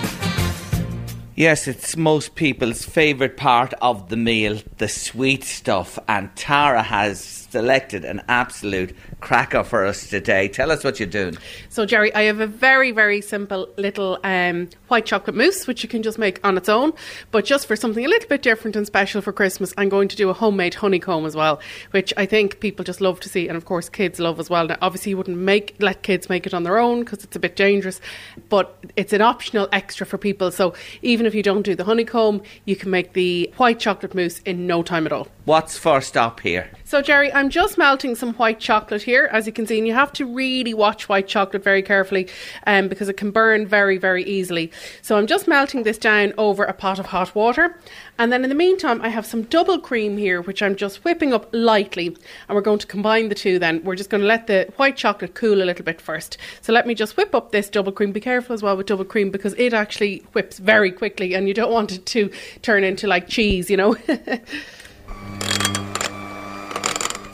Yes, it's most people's favourite part of the meal, the sweet stuff. And Tara has selected an absolute cracker for us today. Tell us what you're doing. So, Jerry, I have a very, very simple little um, white chocolate mousse, which you can just make on its own. But just for something a little bit different and special for Christmas, I'm going to do a homemade honeycomb as well, which I think people just love to see. And, of course, kids love as well. Now, obviously, you wouldn't make let kids make it on their own because it's a bit dangerous. But it's an optional extra for people. So even if you don't do the honeycomb, you can make the white chocolate mousse in no time at all. What's first up here? So, Jerry, I'm just melting some white chocolate here, as you can see, and you have to really watch white chocolate very carefully um, because it can burn very, very easily. So I'm just melting this down over a pot of hot water. And then in the meantime, I have some double cream here, which I'm just whipping up lightly. And we're going to combine the two then. We're just going to let the white chocolate cool a little bit first. So let me just whip up this double cream. Be careful as well with double cream because it actually whips very quickly and you don't want it to turn into like cheese, you know.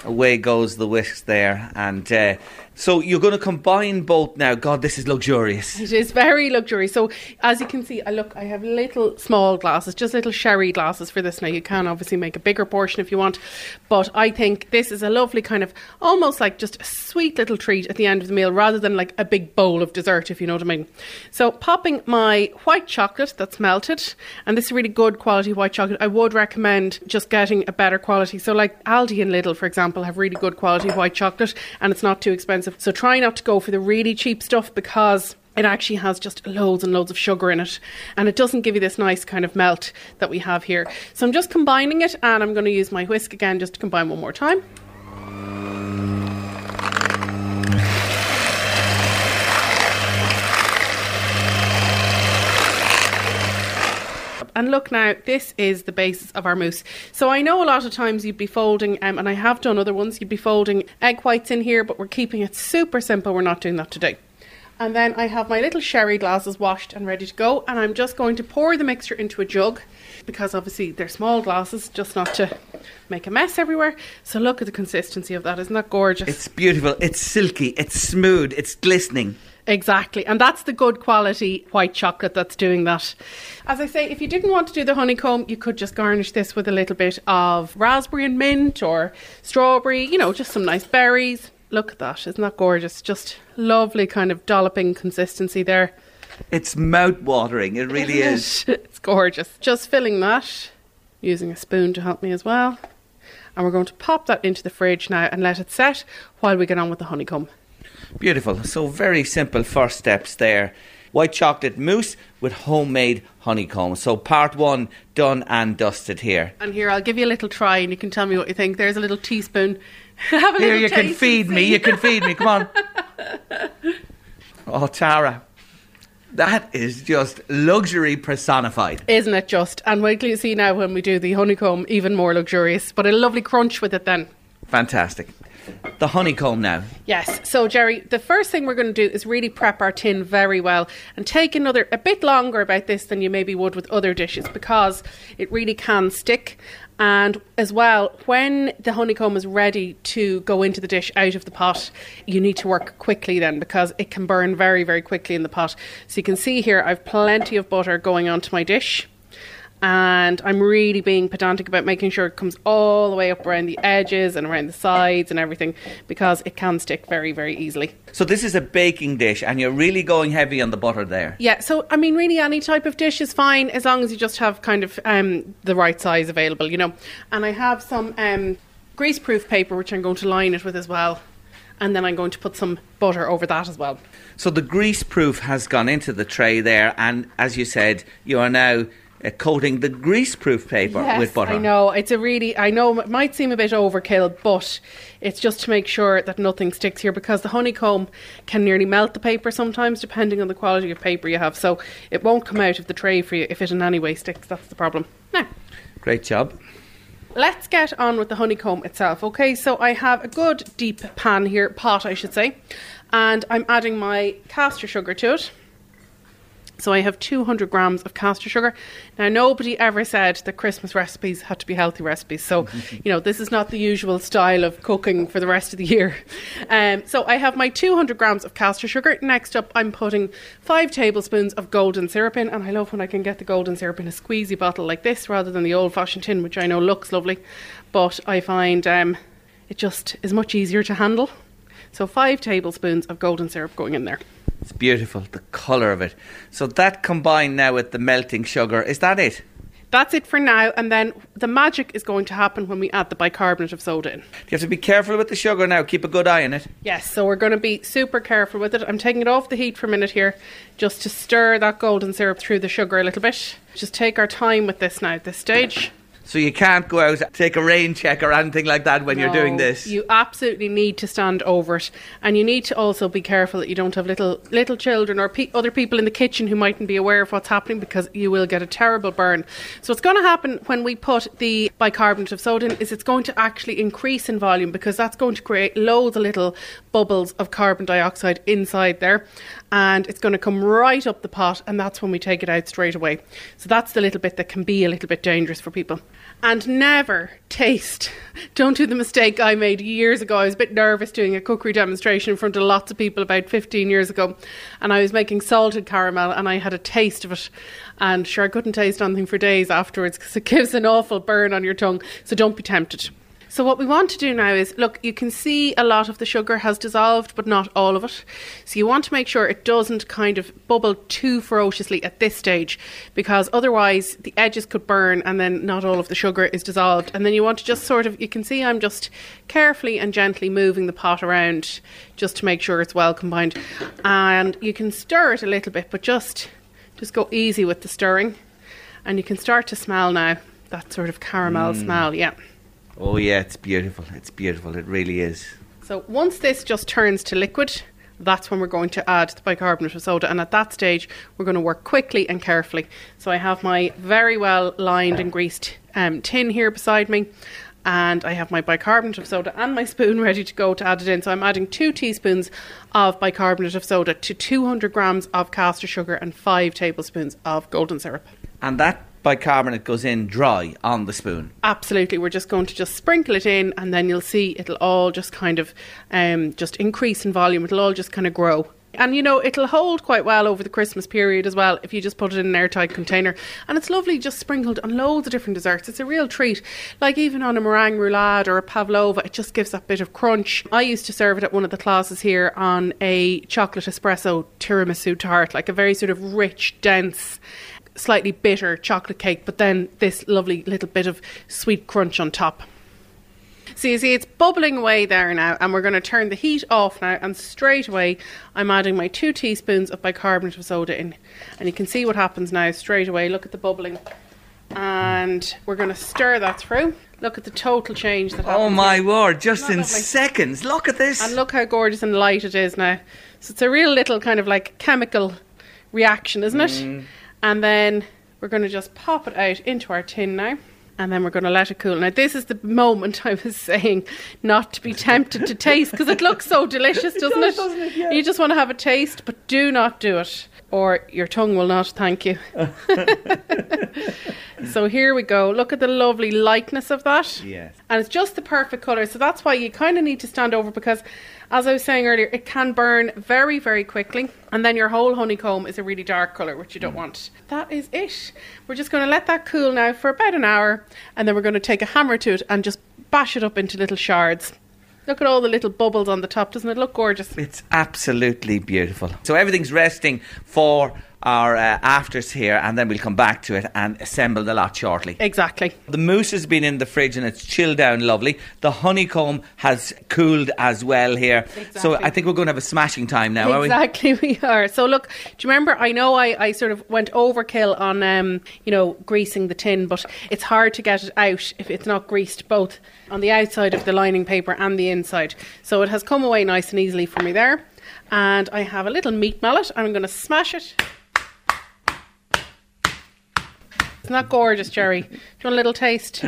Away goes the whisk there. And uh, so you're going to combine both now. God, this is luxurious. It is very luxurious. So as you can see, I look, I have little small glasses, just little sherry glasses for this. Now, you can obviously make a bigger portion if you want. But I think this is a lovely kind of almost like just a sweet little treat at the end of the meal rather than like a big bowl of dessert, if you know what I mean. So popping my white chocolate that's melted, and this is really good quality white chocolate. I would recommend just getting a better quality. So like Aldi and Lidl, for example, have really good quality white chocolate and it's not too expensive. So try not to go for the really cheap stuff because it actually has just loads and loads of sugar in it and it doesn't give you this nice kind of melt that we have here. So I'm just combining it and I'm going to use my whisk again just to combine one more time. And look now, this is the basis of our mousse. So I know a lot of times you'd be folding, um, and I have done other ones, you'd be folding egg whites in here, but we're keeping it super simple. We're not doing that today. And then I have my little sherry glasses washed and ready to go. And I'm just going to pour the mixture into a jug because obviously they're small glasses, just not to make a mess everywhere. So look at the consistency of that. Isn't that gorgeous? It's beautiful. It's silky. It's smooth. It's glistening. Exactly, and that's the good quality white chocolate that's doing that. As I say, if you didn't want to do the honeycomb, you could just garnish this with a little bit of raspberry and mint or strawberry, you know, just some nice berries. Look at that, isn't that gorgeous? Just lovely kind of dolloping consistency there. It's mouth-watering, it really is. It's gorgeous. Just filling that, using a spoon to help me as well. And we're going to pop that into the fridge now and let it set while we get on with the honeycomb. Beautiful. So very simple first steps there. White chocolate mousse with homemade honeycomb. So part one done and dusted here. And here I'll give you a little try and you can tell me what you think. There's a little teaspoon. Have a here, little you can feed me. You can feed me. Come on. Oh, Tara. That is just luxury personified. Isn't it just? And wait till you see now when we do the honeycomb, even more luxurious. But a lovely crunch with it then. Fantastic. The honeycomb now. Yes. So, Jerry, the first thing we're going to do is really prep our tin very well and take another a bit longer about this than you maybe would with other dishes because it really can stick. And as well, when the honeycomb is ready to go into the dish out of the pot, you need to work quickly then because it can burn very, very quickly in the pot. So you can see here I've plenty of butter going onto my dish. And I'm really being pedantic about making sure it comes all the way up around the edges and around the sides and everything because it can stick very, very easily. So this is a baking dish and you're really going heavy on the butter there. Yeah, so I mean really any type of dish is fine as long as you just have kind of um, the right size available, you know. And I have some um, greaseproof paper which I'm going to line it with as well. And then I'm going to put some butter over that as well. So the greaseproof has gone into the tray there and as you said, you are now... Uh, coating the greaseproof paper yes, with butter. I know, it's a really, I know it might seem a bit overkill, but it's just to make sure that nothing sticks here because the honeycomb can nearly melt the paper sometimes depending on the quality of paper you have. So it won't come out of the tray for you if it in any way sticks. That's the problem. Now. Great job. Let's get on with the honeycomb itself. Okay, so I have a good deep pan here, pot I should say, and I'm adding my caster sugar to it. So I have two hundred grams of caster sugar. Now, nobody ever said that Christmas recipes had to be healthy recipes. So, you know, this is not the usual style of cooking for the rest of the year. Um, so I have my two hundred grams of caster sugar. Next up, I'm putting five tablespoons of golden syrup in. And I love when I can get the golden syrup in a squeezy bottle like this rather than the old-fashioned tin, which I know looks lovely. But I find um, it just is much easier to handle. So five tablespoons of golden syrup going in there. It's beautiful, the colour of it. So that combined now with the melting sugar, is that it? That's it for now, and then the magic is going to happen when we add the bicarbonate of soda in. You have to be careful with the sugar now, keep a good eye on it. Yes, so we're going to be super careful with it. I'm taking it off the heat for a minute here, just to stir that golden syrup through the sugar a little bit. Just take our time with this now at this stage. So you can't go out, take a rain check or anything like that when no, you're doing this. You absolutely need to stand over it. And you need to also be careful that you don't have little little children or pe- other people in the kitchen who mightn't be aware of what's happening, because you will get a terrible burn. So what's going to happen when we put the bicarbonate of soda in is it's going to actually increase in volume, because that's going to create loads of little bubbles of carbon dioxide inside there. And it's going to come right up the pot, and that's when we take it out straight away. So that's the little bit that can be a little bit dangerous for people. And never taste. Don't do the mistake I made years ago. I was a bit nervous doing a cookery demonstration in front of lots of people about fifteen years ago. And I was making salted caramel, and I had a taste of it. And sure, I couldn't taste anything for days afterwards, because it gives an awful burn on your tongue. So don't be tempted. So what we want to do now is, look, you can see a lot of the sugar has dissolved, but not all of it. So you want to make sure it doesn't kind of bubble too ferociously at this stage, because otherwise the edges could burn and then not all of the sugar is dissolved. And then you want to just sort of, you can see I'm just carefully and gently moving the pot around just to make sure it's well combined. And you can stir it a little bit, but just, just go easy with the stirring. And you can start to smell now that sort of caramel mm. smell, yeah. Oh yeah, it's beautiful. It's beautiful. It really is. So once this just turns to liquid, that's when we're going to add the bicarbonate of soda. And at that stage, we're going to work quickly and carefully. So I have my very well lined and greased um, tin here beside me. And I have my bicarbonate of soda and my spoon ready to go to add it in. So I'm adding two teaspoons of bicarbonate of soda to two hundred grams of caster sugar and five tablespoons of golden syrup. And that bicarbonate goes in dry on the spoon. Absolutely. We're just going to just sprinkle it in, and then you'll see it'll all just kind of um, just increase in volume. It'll all just kind of grow. And, you know, it'll hold quite well over the Christmas period as well if you just put it in an airtight container. And it's lovely just sprinkled on loads of different desserts. It's a real treat. Like even on a meringue roulade or a pavlova, it just gives that bit of crunch. I used to serve it at one of the classes here on a chocolate espresso tiramisu tart, like a very sort of rich, dense, slightly bitter chocolate cake, but then this lovely little bit of sweet crunch on top. So you see it's bubbling away there now, and we're going to turn the heat off now, and straight away I'm adding my two teaspoons of bicarbonate of soda in. And you can see what happens now straight away. Look at the bubbling. And we're going to stir that through. Look at the total change that happens. Oh my now. Word, just in seconds. Look at this. And look how gorgeous and light it is now. So it's a real little kind of like chemical reaction, isn't it? Mm. And then we're going to just pop it out into our tin now. And then we're going to let it cool. Now, this is the moment I was saying not to be tempted to taste, because it looks so delicious, doesn't it? Does, it? Doesn't it? Yeah. You just want to have a taste, but do not do it, or your tongue will not thank you. So here we go. Look at the lovely lightness of that. Yes. And it's just the perfect colour. So that's why you kind of need to stand over, because as I was saying earlier, it can burn very, very quickly. And then your whole honeycomb is a really dark colour, which you don't mm. want. That is it. We're just going to let that cool now for about an hour. And then we're going to take a hammer to it and just bash it up into little shards. Look at all the little bubbles on the top. Doesn't it look gorgeous? It's absolutely beautiful. So everything's resting for our uh, afters here, and then we'll come back to it and assemble the lot shortly. Exactly. The mousse has been in the fridge and it's chilled down lovely. The honeycomb has cooled as well here. Exactly. So I think we're going to have a smashing time now, exactly, are we? Exactly, we are. So look, do you remember, I know I, I sort of went overkill on, um, you know, greasing the tin, but it's hard to get it out if it's not greased both on the outside of the lining paper and the inside. So it has come away nice and easily for me there. And I have a little meat mallet, and I'm going to smash it. Isn't that gorgeous, Jerry? Do you want a little taste?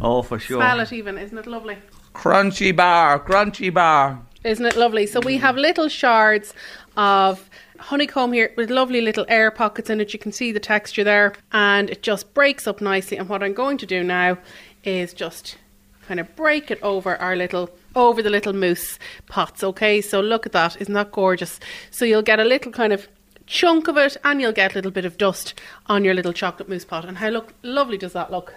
Oh, for sure. Smell it even. Isn't it lovely? Crunchy bar, crunchy bar. Isn't it lovely? So we have little shards of honeycomb here with lovely little air pockets in it. You can see the texture there, and it just breaks up nicely. And what I'm going to do now is just kind of break it over our little over the little mousse pots. Okay, so look at that, isn't that gorgeous? So you'll get a little kind of chunk of it, and you'll get a little bit of dust on your little chocolate mousse pot. And how look lovely does that look?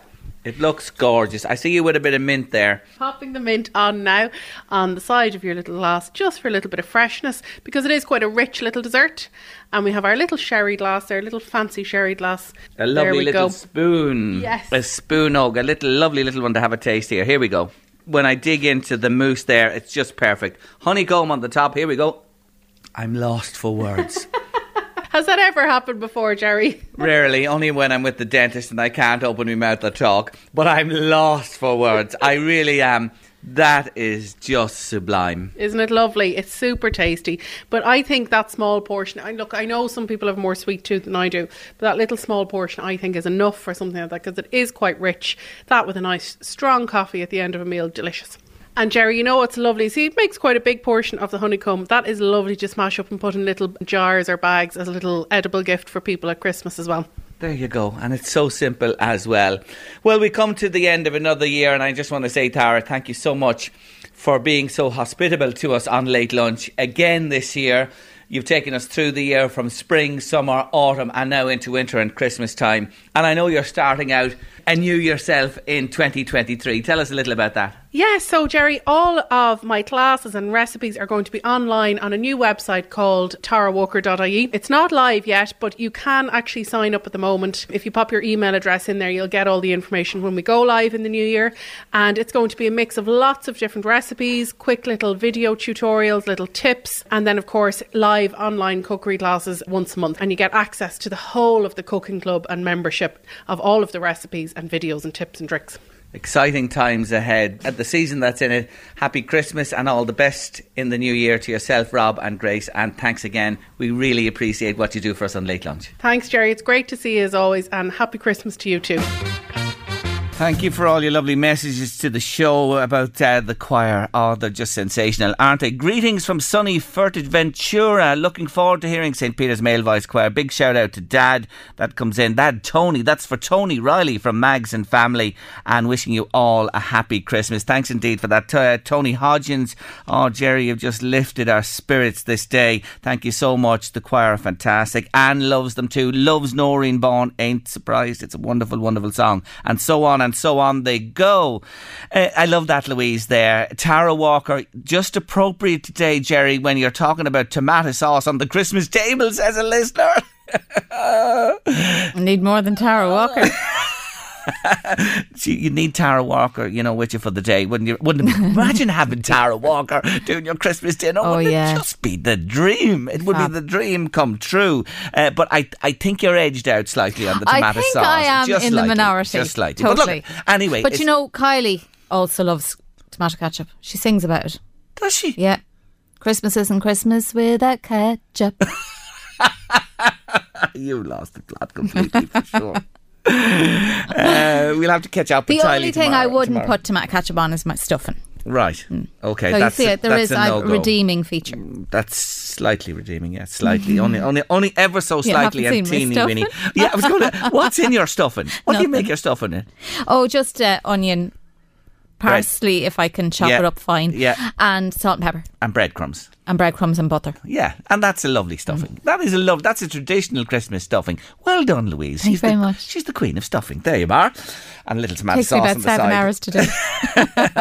It looks gorgeous. I see you with a bit of mint there. Popping the mint on now on the side of your little glass, just for a little bit of freshness, because it is quite a rich little dessert. And we have our little sherry glass there, a little fancy sherry glass. A lovely little go. spoon. Yes. A spoon, og, a little lovely little one to have a taste here. Here we go. When I dig into the mousse there, it's just perfect. Honeycomb on the top. Here we go. I'm lost for words. Has that ever happened before, Jerry? Rarely, only when I'm with the dentist and I can't open my mouth to talk. But I'm lost for words. I really am. That is just sublime. Isn't it lovely? It's super tasty. But I think that small portion, I look, I know some people have more sweet tooth than I do, but that little small portion I think is enough for something like that, because it is quite rich. That with a nice strong coffee at the end of a meal, delicious. And Jerry, you know what's lovely? See, it makes quite a big portion of the honeycomb. That is lovely to smash up and put in little jars or bags as a little edible gift for people at Christmas as well. There you go. And it's so simple as well. Well, we come to the end of another year, and I just want to say, Tara, thank you so much for being so hospitable to us on Late Lunch again this year. You've taken us through the year from spring, summer, autumn, and now into winter and Christmas time. And I know you're starting out anew yourself in twenty twenty-three. Tell us a little about that. Yes, yeah, so Jerry, all of my classes and recipes are going to be online on a new website called tara walker dot I E. It's not live yet, but you can actually sign up at the moment. If you pop your email address in there, you'll get all the information when we go live in the new year. And it's going to be a mix of lots of different recipes, quick little video tutorials, little tips, and then, of course, live Live online cookery classes once a month, and you get access to the whole of the cooking club and membership of all of the recipes and videos and tips and tricks. Exciting times ahead at the season that's in it. Happy Christmas and all the best in the new year to yourself, Rob and Grace, and thanks again. We really appreciate what you do for us on Late Lunch. Thanks, Jerry. It's great to see you as always, and happy Christmas to you too. Thank you for all your lovely messages to the show about uh, the choir. Oh, they're just sensational, aren't they? Greetings from sunny Fuerteventura. Looking forward to hearing St Peter's Male Voice Choir. Big shout out to Dad. That comes in. Dad Tony. That's for Tony Riley from Mags and Family. And wishing you all a happy Christmas. Thanks indeed for that. Uh, Tony Hodgins. Oh, Jerry, you've just lifted our spirits this day. Thank you so much. The choir are fantastic. Anne loves them too. Loves Noreen Bond. Ain't surprised. It's a wonderful, wonderful song. And so on. And so on they go. Uh, I love that, Louise, there. Tara Walker, just appropriate today, Jerry, when you're talking about tomato sauce on the Christmas table, says a listener. I need more than Tara Walker. So you need Tara Walker, you know, with you for the day, wouldn't you? Wouldn't it be, imagine having Tara Walker doing your Christmas dinner? Oh, wouldn't yeah. it just be the dream? It would Fab. be the dream come true. Uh, but I, I think you're edged out slightly on the tomato I think sauce. I am just in slightly, the minority, just slightly. Totally. But look, anyway, but you know, Kylie also loves tomato ketchup. She sings about it. Does she? Yeah. Christmas isn't Christmas without ketchup. You lost the plot completely for sure. uh, we'll have to catch up with Tylee. The only thing tomorrow, I wouldn't tomorrow. put tomato ketchup on is my stuffing. Right. Mm. Okay. So that's you see it. There a, is a, no a redeeming feature. That's slightly redeeming. Yeah, slightly. only, only, only ever so slightly. Yeah, and teeny weeny. Yeah, I was going to. What's in your stuffing? What Nothing. do you make your stuffing in? Oh, just uh, onion, parsley, right. if I can chop yeah. it up fine. Yeah. And salt and pepper. And breadcrumbs. And breadcrumbs and butter. Yeah, and that's a lovely stuffing. Mm. That is a love. That's a traditional Christmas stuffing. Well done, Louise. Thanks she's very the, much. She's the queen of stuffing. There you are. And a little tomato Takes sauce me about on the seven side. Hours to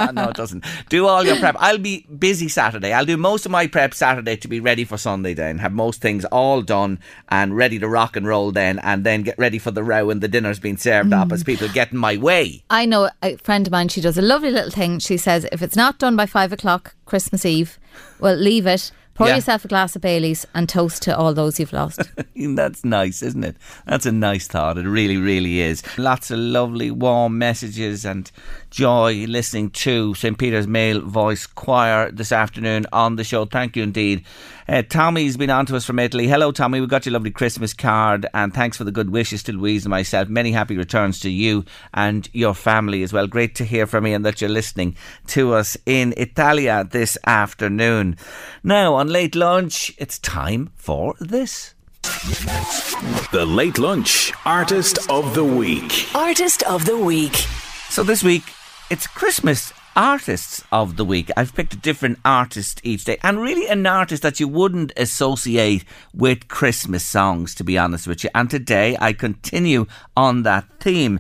do. No, it doesn't. Do all your prep. I'll be busy Saturday. I'll do most of my prep Saturday to be ready for Sunday then, and have most things all done and ready to rock and roll then, and then get ready for the row when the dinner's been served mm. up as people get in my way. I know a friend of mine. She does a lovely little thing. She says if it's not done by five o'clock Christmas Eve, well, leave it. Pour yeah. yourself a glass of Baileys and toast to all those you've lost. That's nice, isn't it? That's a nice thought. It really, really is. Lots of lovely, warm messages and joy listening to St Peter's Male Voice Choir this afternoon on the show. Thank you indeed. Uh, Tommy's been on to us from Italy. Hello, Tommy. We got your lovely Christmas card, and thanks for the good wishes to Louise and myself. Many happy returns to you and your family as well. Great to hear from you and that you're listening to us in Italia this afternoon. Now, on Late Lunch, it's time for this. The Late Lunch Artist of the Week. Artist of the Week. So this week, it's Christmas Artists of the Week. I've picked a different artist each day, and really an artist that you wouldn't associate with Christmas songs, to be honest with you. And today I continue on that theme.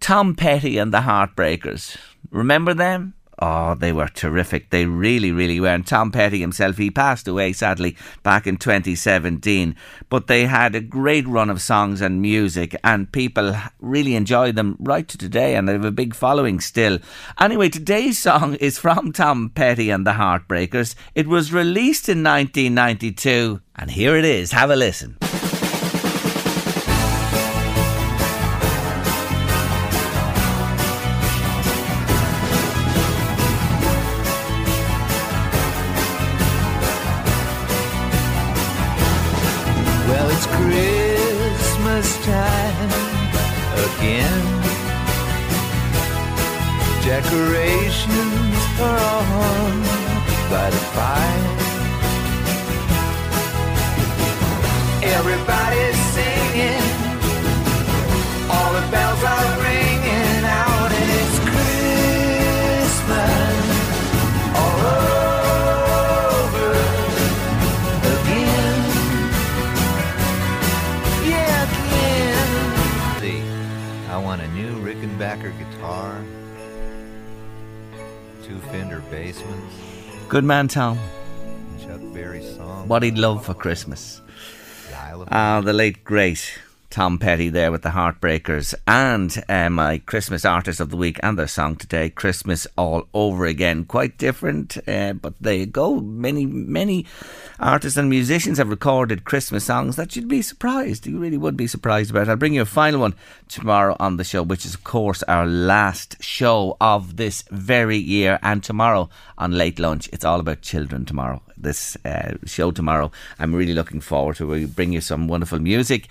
Tom Petty and the Heartbreakers. Remember them? Oh, they were terrific. They really, really were. And Tom Petty himself, he passed away, sadly, back in twenty seventeen. But they had a great run of songs and music, and people really enjoy them right to today, and they have a big following still. Anyway, today's song is from Tom Petty and the Heartbreakers. It was released in nineteen ninety-two, and here it is. Have a listen. Decorations are all hung by the fire. Everybody's singing, all the bells are ringing out, and it's Christmas all over again. Yeah, again. See, I want a new Rickenbacker guitar. Two Fender Basements. Good man, Tom. Chuck Berry's song. What he'd love for Christmas. Ah, the late great Tom Petty there with the Heartbreakers, and uh, my Christmas Artist of the Week and their song today, Christmas All Over Again. Quite different, uh, but there you go. Many, many artists and musicians have recorded Christmas songs that you'd be surprised. You really would be surprised about. I'll bring you a final one tomorrow on the show, which is, of course, our last show of this very year. And tomorrow on Late Lunch, it's all about children tomorrow. This uh, show tomorrow, I'm really looking forward to. We bring you some wonderful music,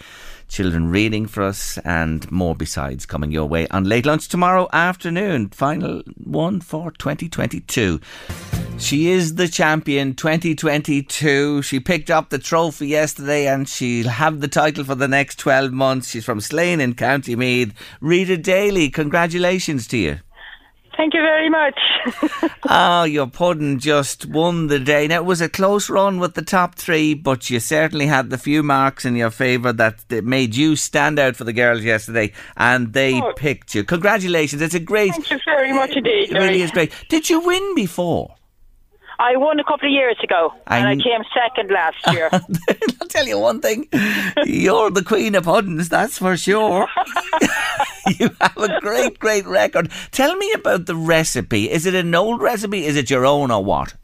children reading for us, and more besides coming your way on Late Lunch tomorrow afternoon. Final one for twenty twenty-two. She is the champion twenty twenty-two. She picked up the trophy yesterday, and she'll have the title for the next twelve months. She's from Slane in County Meath. Rita Daly, congratulations to you. Thank you very much. Ah, oh, your pudding just won the day. Now, it was a close run with the top three, but you certainly had the few marks in your favour that, that made you stand out for the girls yesterday, and they oh. picked you. Congratulations. It's a great... Thank you very much indeed. It really is great. Did you win before? I won a couple of years ago, I and I came second last year. I'll tell you one thing, you're the queen of puddings, that's for sure. You have a great, great record. Tell me about the recipe. Is it an old recipe? Is it your own or what?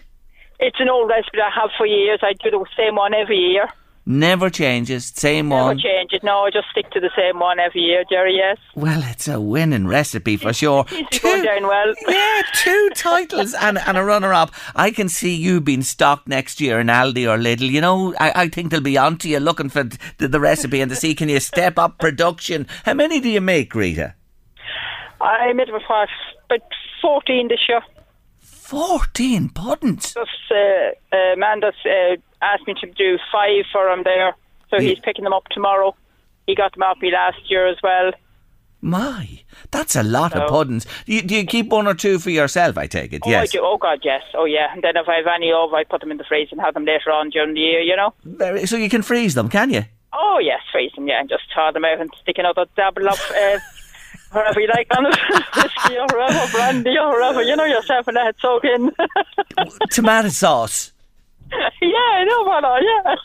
It's an old recipe I have for years. I do the same one every year. Never changes, same Never one. Never changes, no, I just stick to the same one every year, Jerry, yes. Well, it's a winning recipe for sure. It's going down well. Yeah, two titles and, and a runner-up. I can see you being stocked next year in Aldi or Lidl. You know, I, I think they'll be on to you looking for the, the recipe and to see, can you step up production? How many do you make, Rita? I made about fourteen this year. fourteen puddings? Just a uh, uh, man that's... Uh, asked me to do five for him there, so yeah. He's picking them up tomorrow. He got them off me last year as well. My, that's a lot so. of puddings. Do you, do you keep one or two for yourself, I take it? Oh, yes. I do. Oh, God, yes. Oh, yeah. And then if I have any over, I put them in the freezer and have them later on during the year, you know. Very, so you can freeze them, can you? Oh, yes, freeze them, yeah, and just thaw them out and stick another dabble up... Uh, wherever you like, on it, whiskey or wherever, brandy or wherever, you know yourself, and let it soak in. Tomato sauce. Yeah, I know. yeah, why not, yeah.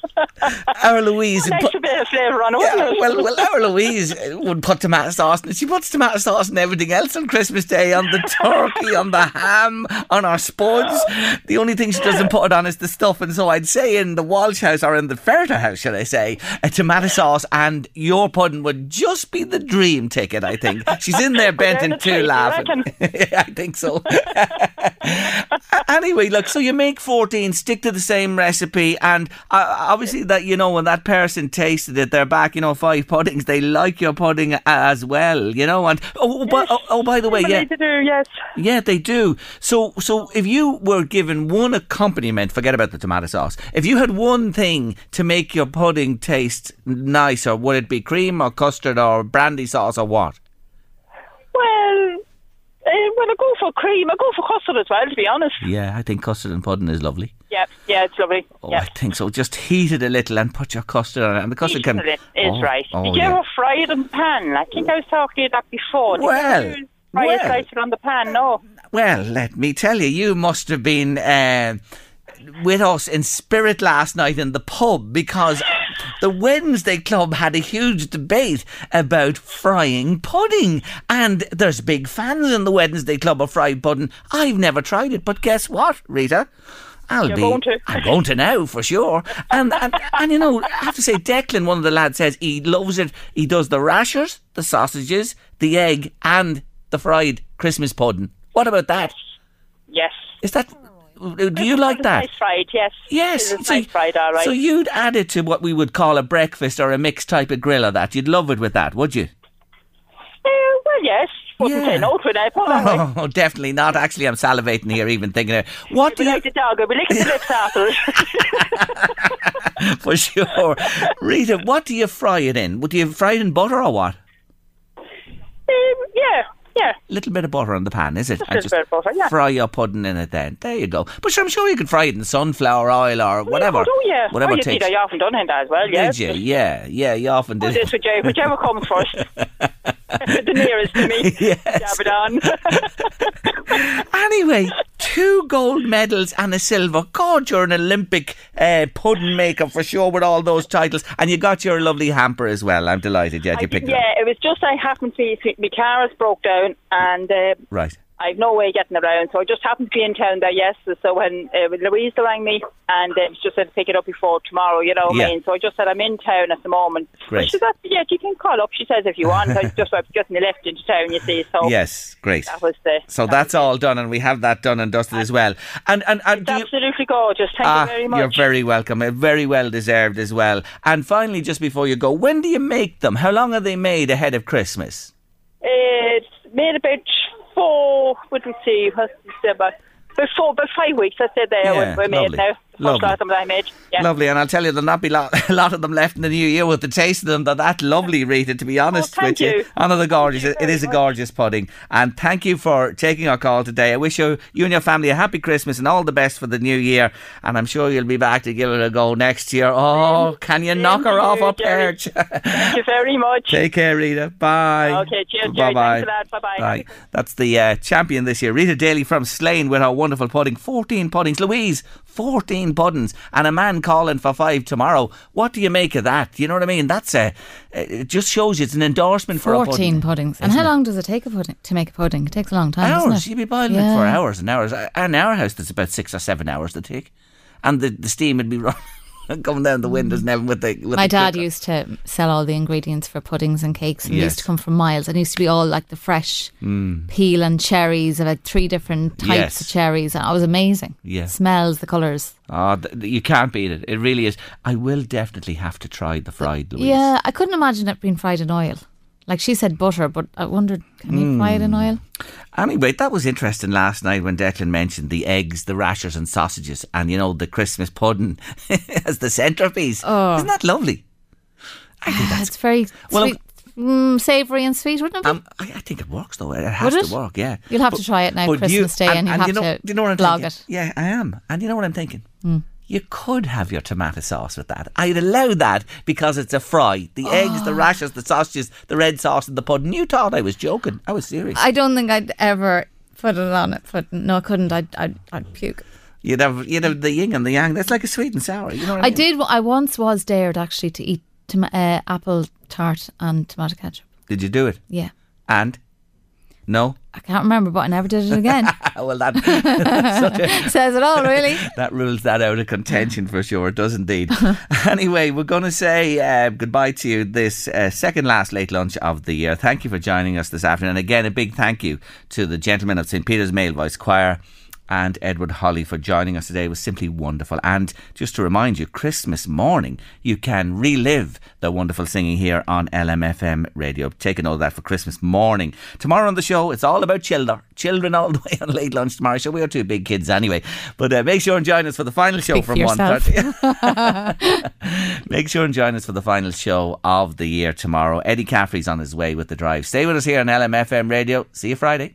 Our Louise... an extra put, bit of flavour on it, yeah, wasn't it? Well, well, our Louise would put tomato sauce, and she puts tomato sauce and everything else on Christmas Day, on the turkey, on the ham, on our spuds. The only thing she doesn't put it on is the stuff, and so I'd say in the Walsh house, or in the Ferter house, shall I say, a tomato sauce and your pudding would just be the dream ticket, I think. She's in there bent in two laughing. I think so. Anyway, look, so you make fourteen, stick to the same recipe, and uh, obviously that, you know, when that person tasted it, they're back, you know, five puddings, they like your pudding as well, you know, and oh, yes. oh, oh by the way, yeah. They do, yes. Yeah, they do. So, so if you were given one accompaniment, forget about the tomato sauce, if you had one thing to make your pudding taste nicer, would it be cream or custard or brandy sauce or what? Well... Uh, well, I go for cream. I go for custard as well, to be honest. Yeah, I think custard and pudding is lovely. Yeah, yeah, it's lovely. Oh, yeah. I think so. Just heat it a little and put your custard on it. And the custard can... It is oh, right. Oh, Did you yeah. ever fry it in the pan? I think I was talking about that before. Did well... You fry well, it, slice it on the pan, no. Well, let me tell you, you must have been uh, with us in spirit last night in the pub, because... The Wednesday Club had a huge debate about frying pudding, and there's big fans in the Wednesday Club of fried pudding. I've never tried it, but guess what, Rita? I'll You're be. Going to. I'm going to now for sure. And, and and you know, I have to say, Declan, one of the lads, says he loves it. He does the rashers, the sausages, the egg, and the fried Christmas pudding. What about that? Yes. Is that? Do you it's like that? Nice fried, yes. Yes. It's so, nice fried, all right. So you'd add it to what we would call a breakfast or a mixed type of grill or that. You'd love it with that, would you? Uh, well, yes. Wouldn't yeah. say no to an apple, oh, oh, definitely not. Actually, I'm salivating here even thinking of it. What do you... like the dog. I'll be licking the lips after it. For sure. Rita, what do you fry it in? Do you fry it in butter or what? Um, yeah. Yeah. Little bit of butter on the pan, is it? Just a little bit of butter, yeah. Fry your pudding in it then. There you go. But sure, I'm sure you could fry it in sunflower oil or whatever. Oh, yeah. Whatever oh, you takes. Did, I often done it as well, yeah. Did you? Yeah, yeah, you often did. This, you, whichever comes first. The nearest to me. Yes. Jab it on. Anyway, two gold medals and a silver. God, you're an Olympic uh, pudding maker for sure with all those titles. And you got your lovely hamper as well. I'm delighted. Yeah, I, you picked yeah, it up. Yeah, it was just I happened to be, my car has broke down and uh, right. I've no way of getting around. So I just happened to be in town there yesterday. So when uh, Louise rang me and uh, she just said to pick it up before tomorrow, you know what yeah. I mean? So I just said, I'm in town at the moment. Great. But she said, yeah, you can call up. She says, if you want. So I just, I've just left into town, you see. So yes, great. That was the, so that that's was all done and we have that done and dusted and, as well. And, and, and it's absolutely you, gorgeous. Thank ah, you very much. You're very welcome. Very well deserved as well. And finally, just before you go, when do you make them? How long are they made ahead of Christmas? It's made about... Four, wouldn't see, about four, about five weeks, I said there, yeah, we're made lovely. Now. Lovely. Lot of them that I made. Yeah. Lovely, and I'll tell you, there'll not be lot, a lot of them left in the new year with the taste of them. They're that lovely, Rita, to be honest oh, with you. you. Another gorgeous, it is much. a gorgeous pudding. And thank you for taking our call today. I wish you, you and your family a happy Christmas and all the best for the new year. And I'm sure you'll be back to give it a go next year. Oh, can you thank knock her you, off up there? Thank you very much. Take care, Rita. Bye. Okay, cheers, Jerry. Bye. Thanks for that. Bye-bye. Bye. That's the uh, champion this year, Rita Daly from Slane, with her wonderful pudding. fourteen puddings. Louise, fourteen puddings, and a man calling for five tomorrow. What do you make of that? You know what I mean? That's a, it just shows you it's an endorsement for a pudding. fourteen puddings. And how it? long does it take a pudding to make a pudding? It takes a long time. Hours. You'd be boiling yeah. it for hours and hours. In our house, that's about six or seven hours to take. And the, the steam would be running. Coming down the windows and everything with the with my the dad cooker. Used to sell all the ingredients for puddings and cakes, and yes. they used to come from miles, and it used to be all like the fresh mm. peel and cherries, like three different types yes. of cherries, and it was amazing. Yeah, the smells, the colours. Oh, th- you can't beat it. It really is. I will definitely have to try the fried. Louise. Yeah, I couldn't imagine it being fried in oil. Like she said, butter, but I wondered, can mm. you fry it in oil? Anyway, that was interesting last night when Declan mentioned the eggs, the rashers and sausages and, you know, the Christmas pudding as the centrepiece. Oh. Isn't that lovely? I think that's... It's very well, sweet, mm, savoury and sweet, wouldn't it be? Um, I, I think it works, though. It has it? to work, yeah. You'll have but, to try it now, Christmas you, Day, and, and, and you'll have you know, to you know blog it. Yeah, I am. And you know what I'm thinking? Mm. You could have your tomato sauce with that. I'd allow that because it's a fry. The oh. eggs, the rashers, the sausages, the red sauce and the pudding. You thought I was joking. I was serious. I don't think I'd ever put it on it. But no, I couldn't. I'd, I'd, I'd puke. You'd have you'd have the yin and the yang. That's like a sweet and sour. You know what I, I mean? did. I once was dared actually to eat tom- uh, apple tart and tomato ketchup. Did you do it? Yeah. And? No? I can't remember, but I never did it again. Well, that a, says it all, really. That rules that out of contention for sure. It does indeed. Anyway, we're going to say uh, goodbye to you this uh, second last late lunch of the year. Thank you for joining us this afternoon. And again, a big thank you to the gentlemen of St Peter's Male Voice Choir and Edward Holly for joining us today. It was simply wonderful. And just to remind you, Christmas morning, you can relive the wonderful singing here on L M F M radio. Take a note of that for Christmas morning. Tomorrow on the show, it's all about children. Children all the way on late lunch tomorrow. So we are two big kids anyway. But uh, make sure and join us for the final show Speak from one thirty. Make sure and join us for the final show of the year tomorrow. Eddie Caffrey's on his way with The Drive. Stay with us here on L M F M radio. See you Friday.